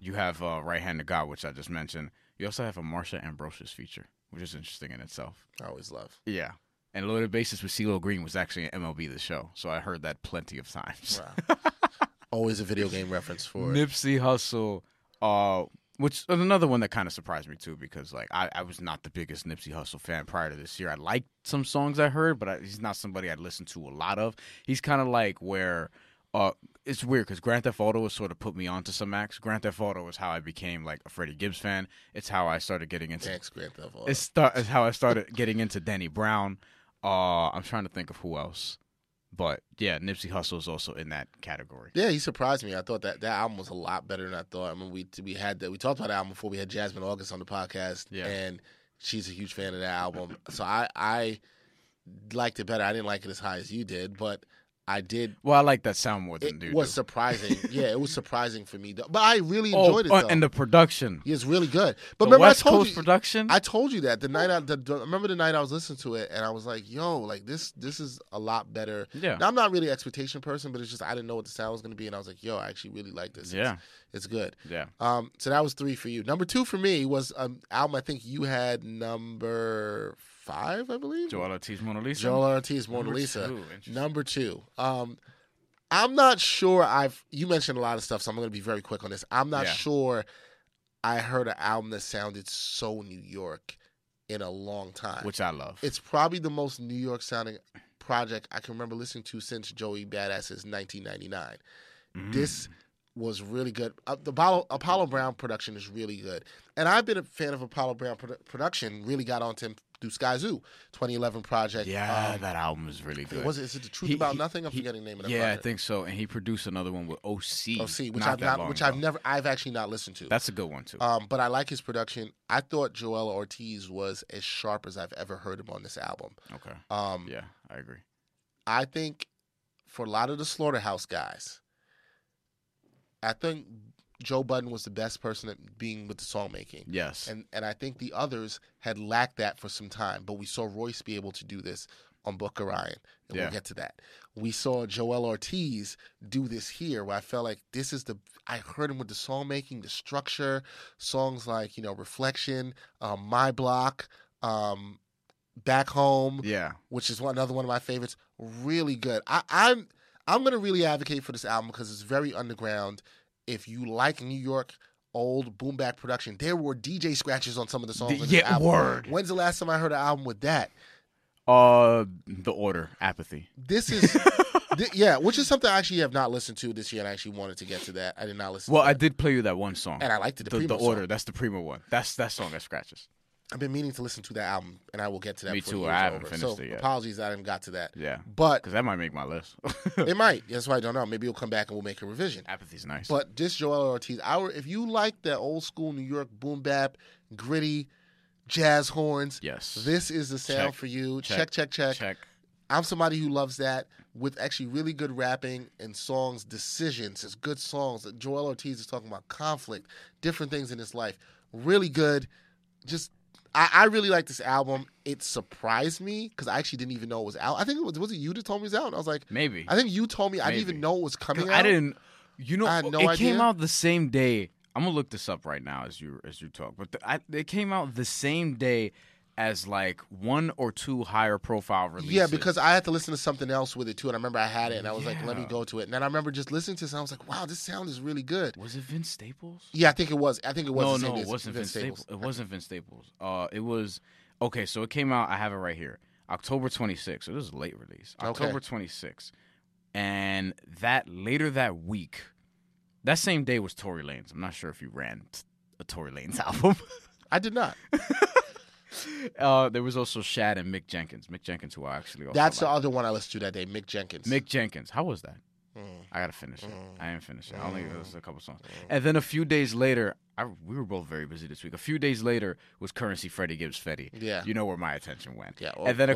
you have Right Hand to God, which I just mentioned. You also have a Marsha Ambrosius feature, which is interesting in itself. I always love. Yeah. And Loaded Basis with CeeLo Green was actually in MLB The Show, so I heard that plenty of times. Wow. Always a video game reference for it. Nipsey Hussle, which is another one that kind of surprised me, too, because like I was not the biggest Nipsey Hussle fan prior to this year. I liked some songs I heard, but he's not somebody I'd listened to a lot of. He's kind of like where it's weird because Grand Theft Auto has sort of put me onto some acts. Grand Theft Auto is how I became like a Freddie Gibbs fan. It's how I started getting into Grand Theft Auto. It's how I started getting into Danny Brown. I'm trying to think of who else. But, yeah, Nipsey Hussle is also in that category. Yeah, he surprised me. I thought that album was a lot better than I thought. I mean, we talked about the album before. We had Jasmine August on the podcast, and she's a huge fan of that album. So I liked it better. I didn't like it as high as you did, but I did. Well, I like that sound more than do. It was surprising. Yeah, it was surprising for me, though. But I really enjoyed it, though. And the production. It's really good. But remember, West Coast production? I told you that. Remember the night I was listening to it, and I was like, yo, like this is a lot better. Yeah. Now, I'm not really an expectation person, but it's just I didn't know what the sound was going to be, and I was like, yo, I actually really like this. Yeah. It's good. Yeah. So that was 3 for you. Number 2 for me was an album I think you had number 5, I believe. Joel Ortiz, Mona Lisa. Joel Ortiz, Mona Lisa. Number 2. I'm not sure you mentioned a lot of stuff, so I'm going to be very quick on this. I'm not sure I heard an album that sounded so New York in a long time. Which I love. It's probably the most New York sounding project I can remember listening to since Joey Badass's 1999. Mm. This was really good. The Apollo Brown production is really good. And I've been a fan of Apollo Brown production. Really got onto him through Skyzoo, 2011 project. Yeah, that album is really good. Was it? Is it The Truth About Nothing? I'm forgetting the name of that project. Yeah, I think so. And he produced another one with OC. I've actually not listened to. That's a good one, too. But I like his production. I thought Joel Ortiz was as sharp as I've ever heard him on this album. Okay. Yeah, I agree. I think for a lot of the Slaughterhouse guys, I think Joe Budden was the best person at being with the song making. Yes. And I think the others had lacked that for some time, but we saw Royce be able to do this on Book of Ryan, and we'll get to that. We saw Joel Ortiz do this here, where I felt like this is I heard him with the song making, the structure, songs like, Reflection, My Block, Back Home, which is another one of my favorites. Really good. I'm going to really advocate for this album because it's very underground. If you like New York, old boom bap production, there were DJ scratches on some of the songs on the album. Word. When's the last time I heard an album with that? The Order, Apathy. This is, which is something I actually have not listened to this year, and I actually wanted to get to that. I did not listen to that. Well, I did play you that one song. And I liked it, the Order, song. That's the Primo one. That's that song that scratches. I've been meaning to listen to that album, and I will get to that. Me too. I haven't finished it yet. Apologies, I haven't got to that. Yeah, but because that might make my list. It might. That's why I don't know. Maybe you'll come back and we'll make a revision. Apathy's nice. But this Joel Ortiz, if you like that old school New York boom bap, gritty, jazz horns, yes, this is the sound for you. Check. I'm somebody who loves that with actually really good rapping and songs, decisions. It's good songs. Joel Ortiz is talking about conflict, different things in his life. Really good. Just. I really like this album. It surprised me because I actually didn't even know it was out. I think it was it you that told me it was out? And I was like, maybe. I think you told me. Maybe. I didn't even know it was coming out. I had no idea. It came out the same day. I'm gonna look this up right now as you talk. But it came out the same day as like one or two higher profile releases. Yeah, because I had to listen to something else with it too, and I remember I had it, and I was like, let me go to it. And then I remember just listening to this, and I was like, wow, this sound is really good. Was it Vince Staples? Yeah, I think it was. No, it wasn't Vince Staples. It wasn't Vince Staples. It was, okay, so it came out, I have it right here, October 26th. So this is a late release. October 26th. And later that week, that same day was Tory Lanez. I'm not sure if you ran a Tory Lanez album. I did not. There was also Shad and Mick Jenkins. Mick Jenkins, who I actually also That's liked. The other one I listened to that day, Mick Jenkins. Mick Jenkins. How was that? I got to finish it. I didn't finish it. I only listened a couple songs. And then a few days later, we were both very busy this week. A few days later was Currency, Freddie Gibbs, Fetty. Yeah. You know where my attention went. Yeah, and then a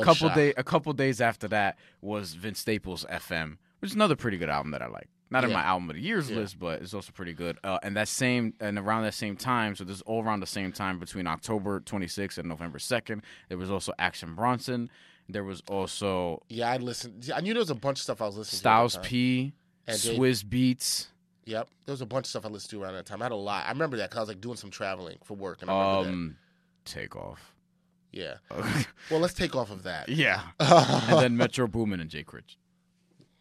couple days after that was Vince Staples' FM, which is another pretty good album that I like. Not in my album of the years list, but it's also pretty good. And around that same time, so this is all around the same time between October 26th and November 2nd, there was also Action Bronson. There was also I listened. I knew there was a bunch of stuff I was listening to. Styles P, and Swizz Beatz. Yep, there was a bunch of stuff I listened to around that time. I had a lot. I remember that because I was like doing some traveling for work, and I remember that. Take Off. Yeah. Well, let's take off of that. Yeah. And then Metro Boomin and Jay Critch.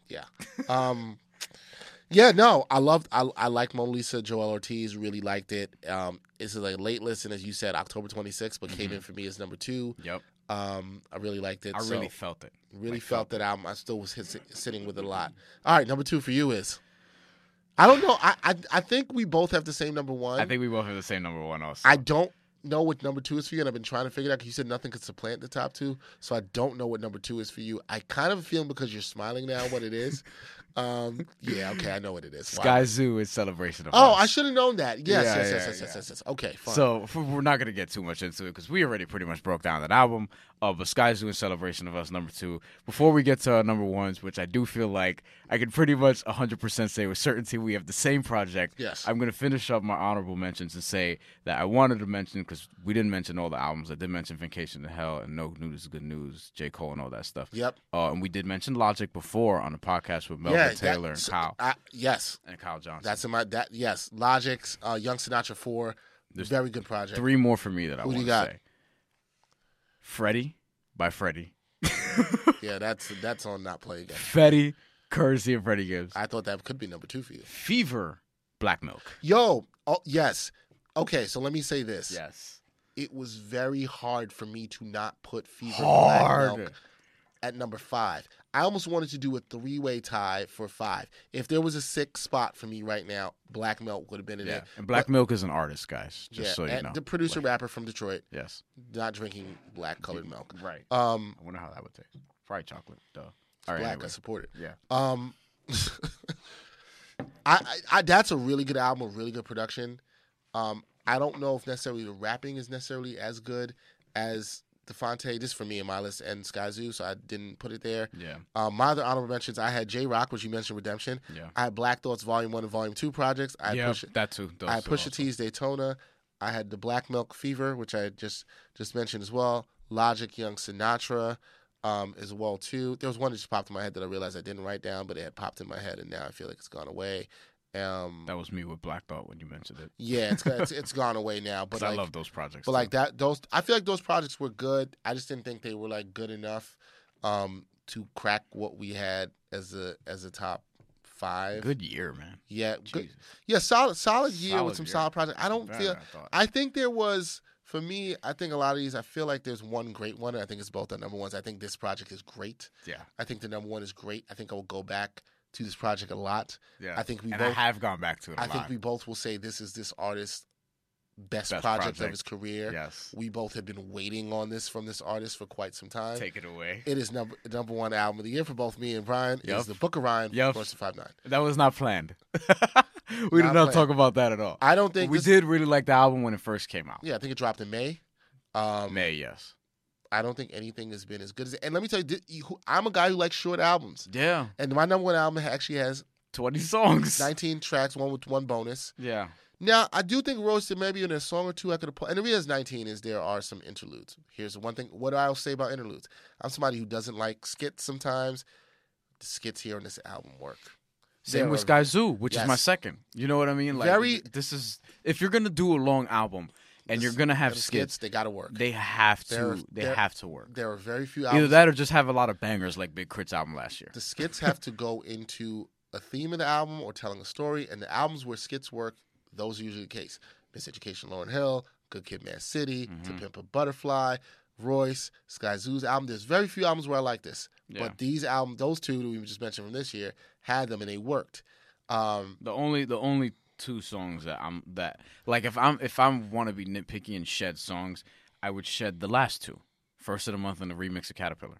Yeah. Yeah, no, I like Mona Lisa. Joel Ortiz, really liked it. This is a late listen, as you said, October 26th, but came in for me as number 2. Yep. I really liked it. I really felt it. Really felt that album. I still was sitting with it a lot. All right, number 2 for you is? I don't know. I think we both have the same number 1. I think we both have the same number 1 also. I don't know what number 2 is for you, and I've been trying to figure it out because you said nothing could supplant the top 2, so I don't know what number 2 is for you. I kind of feel because you're smiling now what it is. Yeah, okay, I know what it is. Wow. Skyzoo is Celebration of Us. Oh, I should have known that. Yes. Okay, fine. So we're not going to get too much into it because we already pretty much broke down that album. But Skyzoo and Celebration of Us, number two. Before we get to our number ones, which I do feel like I can pretty much 100% say with certainty we have the same project. Yes. I'm going to finish up my honorable mentions and say that I wanted to mention, because we didn't mention all the albums. I did mention Vacation to Hell and No News is Good News, J. Cole and all that stuff. Yep. And we did mention Logic before on the podcast with Melvin Taylor and Kyle. Yes. And Kyle Johnson. That's in my, yes. Logic's, Young Sinatra 4, there's very good project. Three more for me that I want to say. Freddie by Freddie. Yeah, that's on Not Play Again. Fetty, Currency, and Freddie Gibbs. I thought that could be number two for you. Fever, Black Milk. Yo, oh, yes. Okay, so let me say this. Yes. It was very hard for me to not put Fever Black Milk at number five. I almost wanted to do a three-way tie for five. If there was a sixth spot for me right now, Black Milk would have been in it. And Black Milk is an artist, guys, so you know. The producer-rapper from Detroit. Yes. Not drinking black-colored milk. Right. I wonder how that would taste. Fried chocolate, duh. All right, black, anyway. I support it. Yeah. I that's a really good album, a really good production. I don't know if necessarily the rapping is necessarily as good as... Fonte, this is for me in my list, and Skyzoo, so I didn't put it there. Yeah. My other honorable mentions, I had J-Rock, which you mentioned, Redemption. Yeah. I had Black Thought's Volume 1 and Volume 2 projects. I had Pusha T's Daytona. I had the Black Milk Fever, which I just mentioned as well. Logic, Young Sinatra as well, too. There was one that just popped in my head that I realized I didn't write down, but it had popped in my head, and now I feel like it's gone away. That was me with Black Thought when you mentioned it. Yeah, it's gone away now. But I love those projects. But I feel like those projects were good. I just didn't think they were good enough to crack what we had as a top five. Good year, man. Yeah, good. Yeah, solid year with some solid projects. I think there was. For me, I think a lot of these, I feel like there's one great one, and I think it's both the number ones. I think this project is great. Yeah. I think the number one is great. I think I will go back to this project a lot. Yeah. I think I have gone back to it a lot. I think we both will say this is this artist's best project of his career. Yes. We both have been waiting on this from this artist for quite some time. Take it away. It is number one album of the year for both me and Brian. Yep. It is the Book of Ryan, Royce da 5'9". That was not planned. We did not talk about that at all. I don't think... We did really like the album when it first came out. Yeah, I think it dropped in May. May, yes. I don't think anything has been as good as it. And let me tell you, I'm a guy who likes short albums. Yeah. And my number one album actually has 20 songs. 19 tracks, one with one bonus. Yeah. Now, I do think Royce did maybe in a song or two I could have played. And the reason it's 19 is there are some interludes. Here's one thing. What I'll say about interludes. I'm somebody who doesn't like skits sometimes. The skits here on this album work. Same with Skyzoo, which is my second. You know what I mean? This is, if you're going to do a long album... And you're going to have skits. They got to work. They have to. They have to work. There are very few albums. Either that or just have a lot of bangers like Big Crit's album last year. The skits have to go into a theme of the album or telling a story. And the albums where skits work, those are usually the case. Miseducation, Lauryn Hill, Good Kid, Mad City, To Pimp a Butterfly, Royce, Skyzoo's album. There's very few albums where I like this. Yeah. But these albums, those two that we just mentioned from this year, had them and they worked. The only two songs that I'm if I'm want to be nitpicky and shed songs, I would shed the last two, First of the Month and the remix of Caterpillar.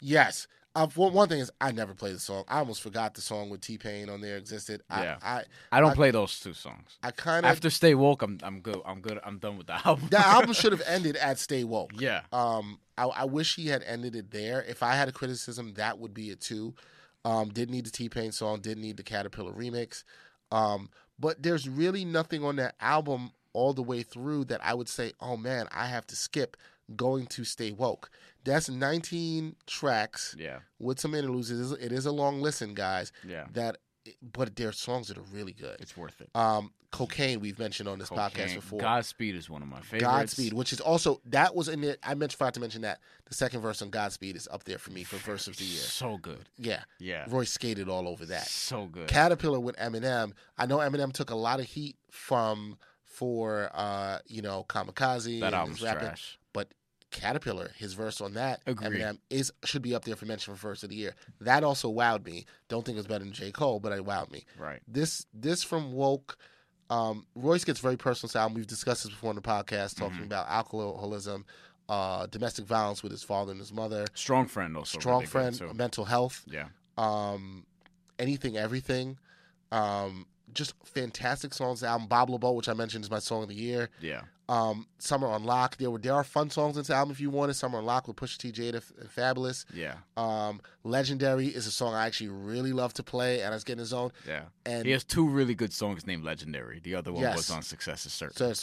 Yes, one thing is I never played the song. I almost forgot the song with T-Pain on there existed. Yeah. I don't play those two songs. I kind of after Stay Woke, I'm good. I'm done with the album. The album should have ended at Stay Woke. Yeah. I wish he had ended it there. If I had a criticism, that would be it too. Didn't need the T-Pain song. Didn't need the Caterpillar remix. But there's really nothing on that album all the way through that I would say, oh, man, I have to skip going to Stay Woke. That's 19 tracks with some interludes. It is a long listen, guys. Yeah. But there are songs that are really good. It's worth it. Cocaine, we've mentioned on this podcast before. Godspeed is one of my favorites. Godspeed, which is also, that was in there. I forgot to mention that. The second verse on Godspeed is up there for me for verse of the year. So good. Yeah. Yeah. Royce skated all over that. So good. Caterpillar with Eminem. I know Eminem took a lot of heat for Kamikaze. That album's trash. But Caterpillar, his verse on that, agreed. Eminem should be up there for mention for verse of the year. That also wowed me. Don't think it was better than J. Cole, but it wowed me. Right. This from Woke, Royce gets very personal. Sound. We've discussed this before on the podcast, talking about alcoholism, domestic violence with his father and his mother. Strong friend also. Mental health. Yeah. Anything Everything. Just fantastic songs. The album Boblo Boat, which I mentioned is my song of the year. Yeah. Summer on Lock. There are fun songs in this album if you wanted. Summer on Lock with Pusha T, Jada, and Fabulous. Yeah. Legendary is a song I actually really love to play, and I was getting his own. Yeah. And he has two really good songs named Legendary. The other one was on Success Is Certain.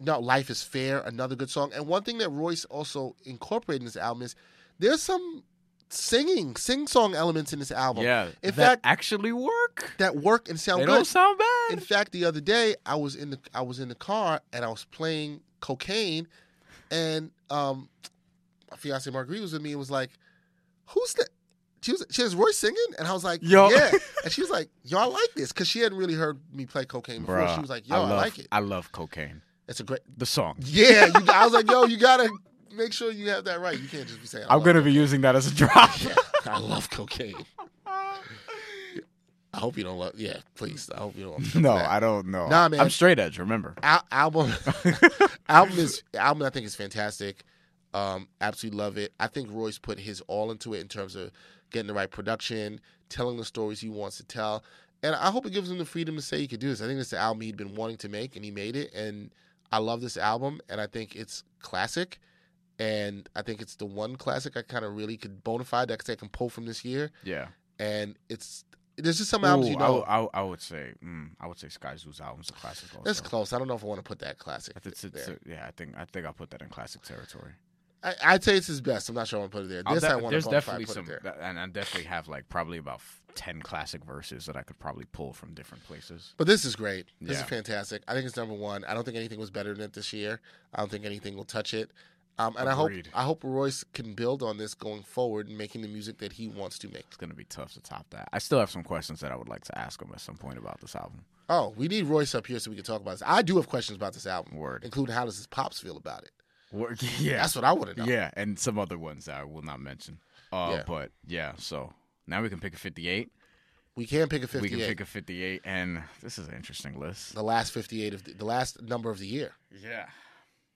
No, Life Is Fair, another good song. And one thing that Royce also incorporated in this album is there's some sing-song elements in this album. Yeah, in fact, actually work. That work and sound good. They don't sound bad. In fact, the other day I was in the car and I was playing Cocaine, and my fiance Marguerite was with me and was like, "Who's that?" She was Royce singing, and I was like, yo. Yeah. And she was like, "Yo, I like this," because she hadn't really heard me play Cocaine before. Bruh, she was like, "Yo, I like it. I love Cocaine." It's a great song. Yeah, I was like, "Yo, you gotta." Make sure you have that right. You can't just be saying, I'm going to be using that as a drop. Yeah, I love Cocaine. I hope you don't love. Yeah, please. I hope you don't. No, that. I don't know. Nah, man. I'm straight edge. Remember, album. I think is fantastic. Absolutely love it. I think Royce put his all into it in terms of getting the right production, telling the stories he wants to tell, and I hope it gives him the freedom to say he could do this. I think this is the album he'd been wanting to make, and he made it. And I love this album, and I think it's classic. And I think it's the one classic I kind of really could bona fide that I could say I can pull from this year. Yeah. And there's just some albums I would say Skyzoo's album's a classic also. That's close. I don't know if I want to put that classic. I think I'll put that in classic territory. I'd say it's his best. I'm not sure I want to put it there. I definitely have like probably about 10 classic verses that I could probably pull from different places. But this is great. This is fantastic. I think it's number one. I don't think anything was better than it this year. I don't think anything will touch it. And agreed. I hope Royce can build on this going forward and making the music that he wants to make. It's going to be tough to top that. I still have some questions that I would like to ask him at some point about this album. Oh, we need Royce up here so we can talk about this. I do have questions about this album. Word. Including how does his pops feel about it. Word. Yeah. That's what I want to know. Yeah, and some other ones that I will not mention. But, yeah, so now we can pick a 58. We can pick a 58. We can pick a 58, and this is an interesting list. The last 58, the last number of the year. Yeah.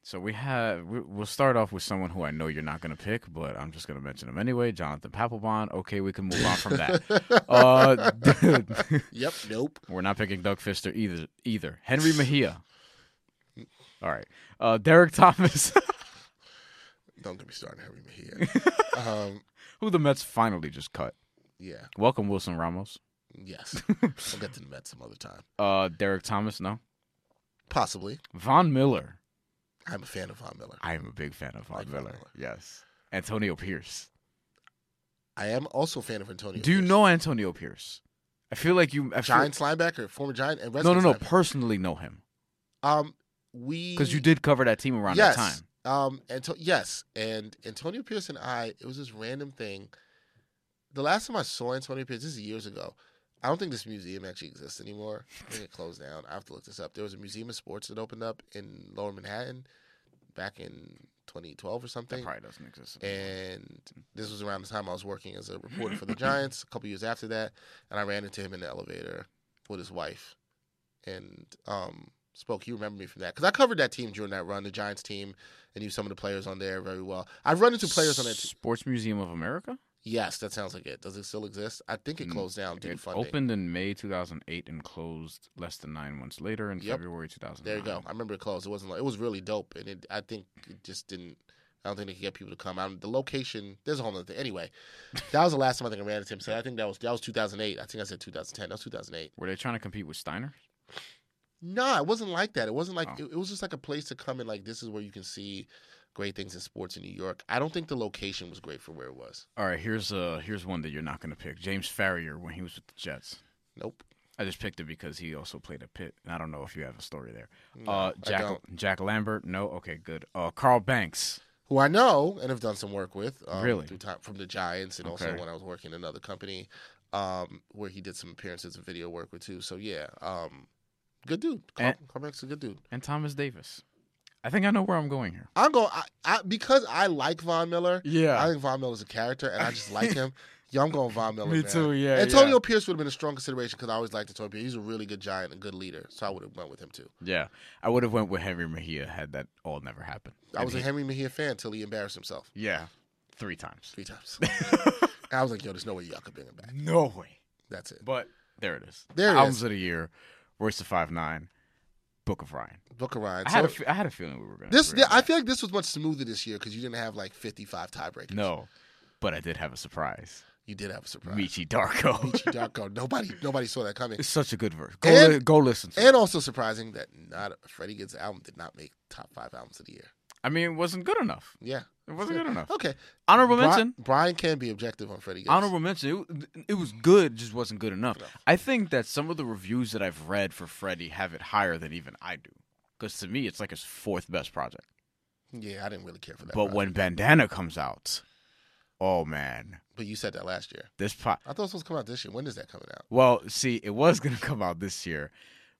So we'll start off with someone who I know you're not going to pick, but I'm just going to mention him anyway, Jonathan Papelbon. Okay, we can move on from that. Yep, nope. We're not picking Doug Fister either. Henry Mejia. All right. Derek Thomas. Don't get me started, Henry Mejia. Who the Mets finally just cut. Yeah. Welcome, Wilson Ramos. Yes. We'll get to the Mets some other time. Derek Thomas, no? Possibly. Von Miller. I'm a fan of Von Miller. I am a big fan of Von Miller. Yes. Antonio Pierce. I am also a fan of Antonio Pierce. Do you know Antonio Pierce? I feel like you... Giants linebacker, former Giant and Redskins. No. Personally know him. Because you did cover that team around that time. And Antonio Pierce and I, it was this random thing. The last time I saw Antonio Pierce, this is years ago. I don't think this museum actually exists anymore. I think it closed down. I have to look this up. There was a museum of sports that opened up in Lower Manhattan back in 2012 or something. That probably doesn't exist anymore. And this was around the time I was working as a reporter for the Giants, a couple years after that. And I ran into him in the elevator with his wife and spoke. He remembered me from that. Because I covered that team during that run, the Giants team, and knew some of the players on there very well. I've run into players on that team. Sports Museum of America? Yes, that sounds like it. Does it still exist? I think it closed down due to funding. It opened in May 2008 and closed less than 9 months later in February 2009. There you go. I remember it closed. It wasn't. It was really dope, and I don't think they could get people to come. The location. There's a whole other thing. Anyway, that was the last time I think I ran into him. So I think that was 2008. I think I said 2010. That was 2008. Were they trying to compete with Steiner? No, it wasn't like that. It wasn't like it was just like a place to come and like this is where you can see great things in sports in New York. I don't think the location was great for where it was. All right, here's one that you're not going to pick. James Farrier when he was with the Jets. Nope. I just picked it because he also played at Pitt, and I don't know if you have a story there. No, Jack Lambert, no? Okay, good. Carl Banks. Who I know and have done some work with. Really? From the Giants and also when I was working in another company where he did some appearances and video work with too. So, yeah, good dude. Carl Banks is a good dude. And Thomas Davis. I think I know where I'm going here. Because I like Von Miller. Yeah. I think Von Miller's a character, and I just like him. Yeah, I'm going Von Miller. Me too, yeah. Antonio Pierce would have been a strong consideration because I always liked Antonio Pierce. He's a really good Giant and good leader, so I would have went with him too. Yeah. I would have went with Henry Mejia had that all never happened. I was a Henry Mejia fan until he embarrassed himself. Yeah. Three times. I was like, yo, there's no way y'all could bring him back. No way. That's it. But there it is. There it Albums is. Albums of the year, Royce da 5'9", Book of Ryan. Book of Ryan. I had a feeling we were going to this. Yeah, I feel like this was much smoother this year because you didn't have like 55 tiebreakers. No, but I did have a surprise. You did have a surprise. Meechy Darko. Meechy Darko. Nobody saw that coming. It's such a good verse. Go listen to it. And also surprising that not Freddie Gibbs' album did not make top 5 albums of the year. I mean, it wasn't good enough. Yeah. It wasn't good enough. Okay. Honorable mention. Brian can be objective on Freddie Gibbs. Honorable mention. It was good, just wasn't good enough. I think that some of the reviews that I've read for Freddie have it higher than even I do. Because to me, it's like his fourth best project. Yeah, I didn't really care for that. But when Bandana comes out, oh, man. But you said that last year. I thought it was supposed to come out this year. When is that coming out? Well, see, it was going to come out this year.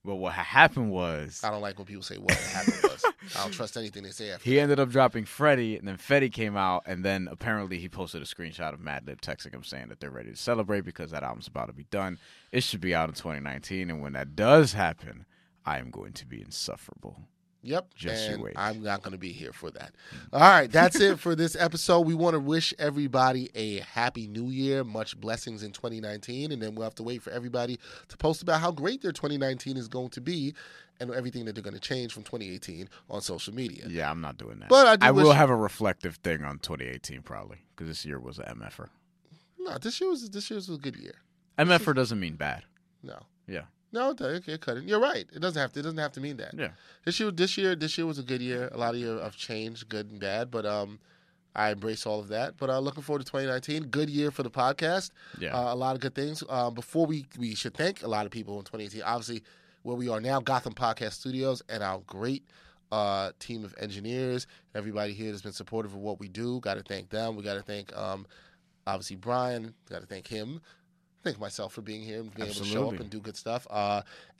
But what happened was... I don't like when people say what happened was. I don't trust anything they say after. He ended up dropping Freddie, and then Fetty came out, and then apparently he posted a screenshot of Madlib texting him saying that they're ready to celebrate because that album's about to be done. It should be out in 2019, and when that does happen, I am going to be insufferable. Yep, just and you wait. I'm not going to be here for that. All right, that's it for this episode. We want to wish everybody a happy new year, much blessings in 2019, and then we'll have to wait for everybody to post about how great their 2019 is going to be and everything that they're going to change from 2018 on social media. Yeah, I'm not doing that. But I will have a reflective thing on 2018 probably because this year was an MFR. No, this year was a good year. MFR doesn't mean bad. No. Yeah. No, okay, cut it. You're right. It doesn't have to mean that. Yeah. This year was a good year. A lot of year of change, good and bad. But I embrace all of that. But I'm looking forward to 2019. Good year for the podcast. Yeah. A lot of good things. Before we should thank a lot of people in 2018. Obviously, where we are now, Gotham Podcast Studios, and our great team of engineers. Everybody here that's been supportive of what we do. Got to thank them. We got to thank obviously Brian. Got to thank him. Thank myself for being here and being able to show up and do good stuff.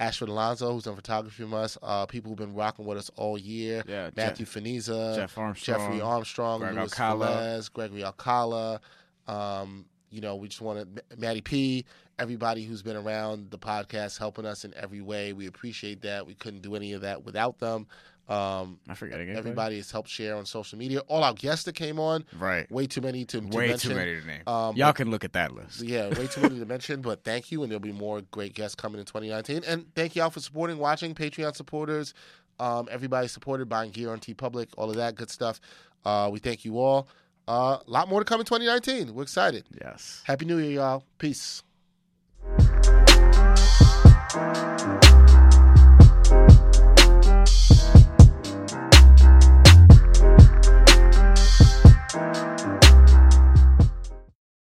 Ashford Alonso, who's done photography with us. People who've been rocking with us all year. Yeah, Matthew Feniza, Jeffrey Armstrong, Luis Velez, Gregory Alcala. We just want to Maddie P. Everybody who's been around the podcast, helping us in every way. We appreciate that. We couldn't do any of that without them. I forget again. Everybody has helped share on social media. All our guests that came on, right? Way too many to mention. Y'all can look at that list. Yeah, way too many to mention. But thank you, and there'll be more great guests coming in 2019. And thank y'all for supporting, watching, Patreon supporters, everybody supported, buying gear on TeePublic, all of that good stuff. We thank you all. A lot more to come in 2019. We're excited. Yes. Happy New Year, y'all. Peace.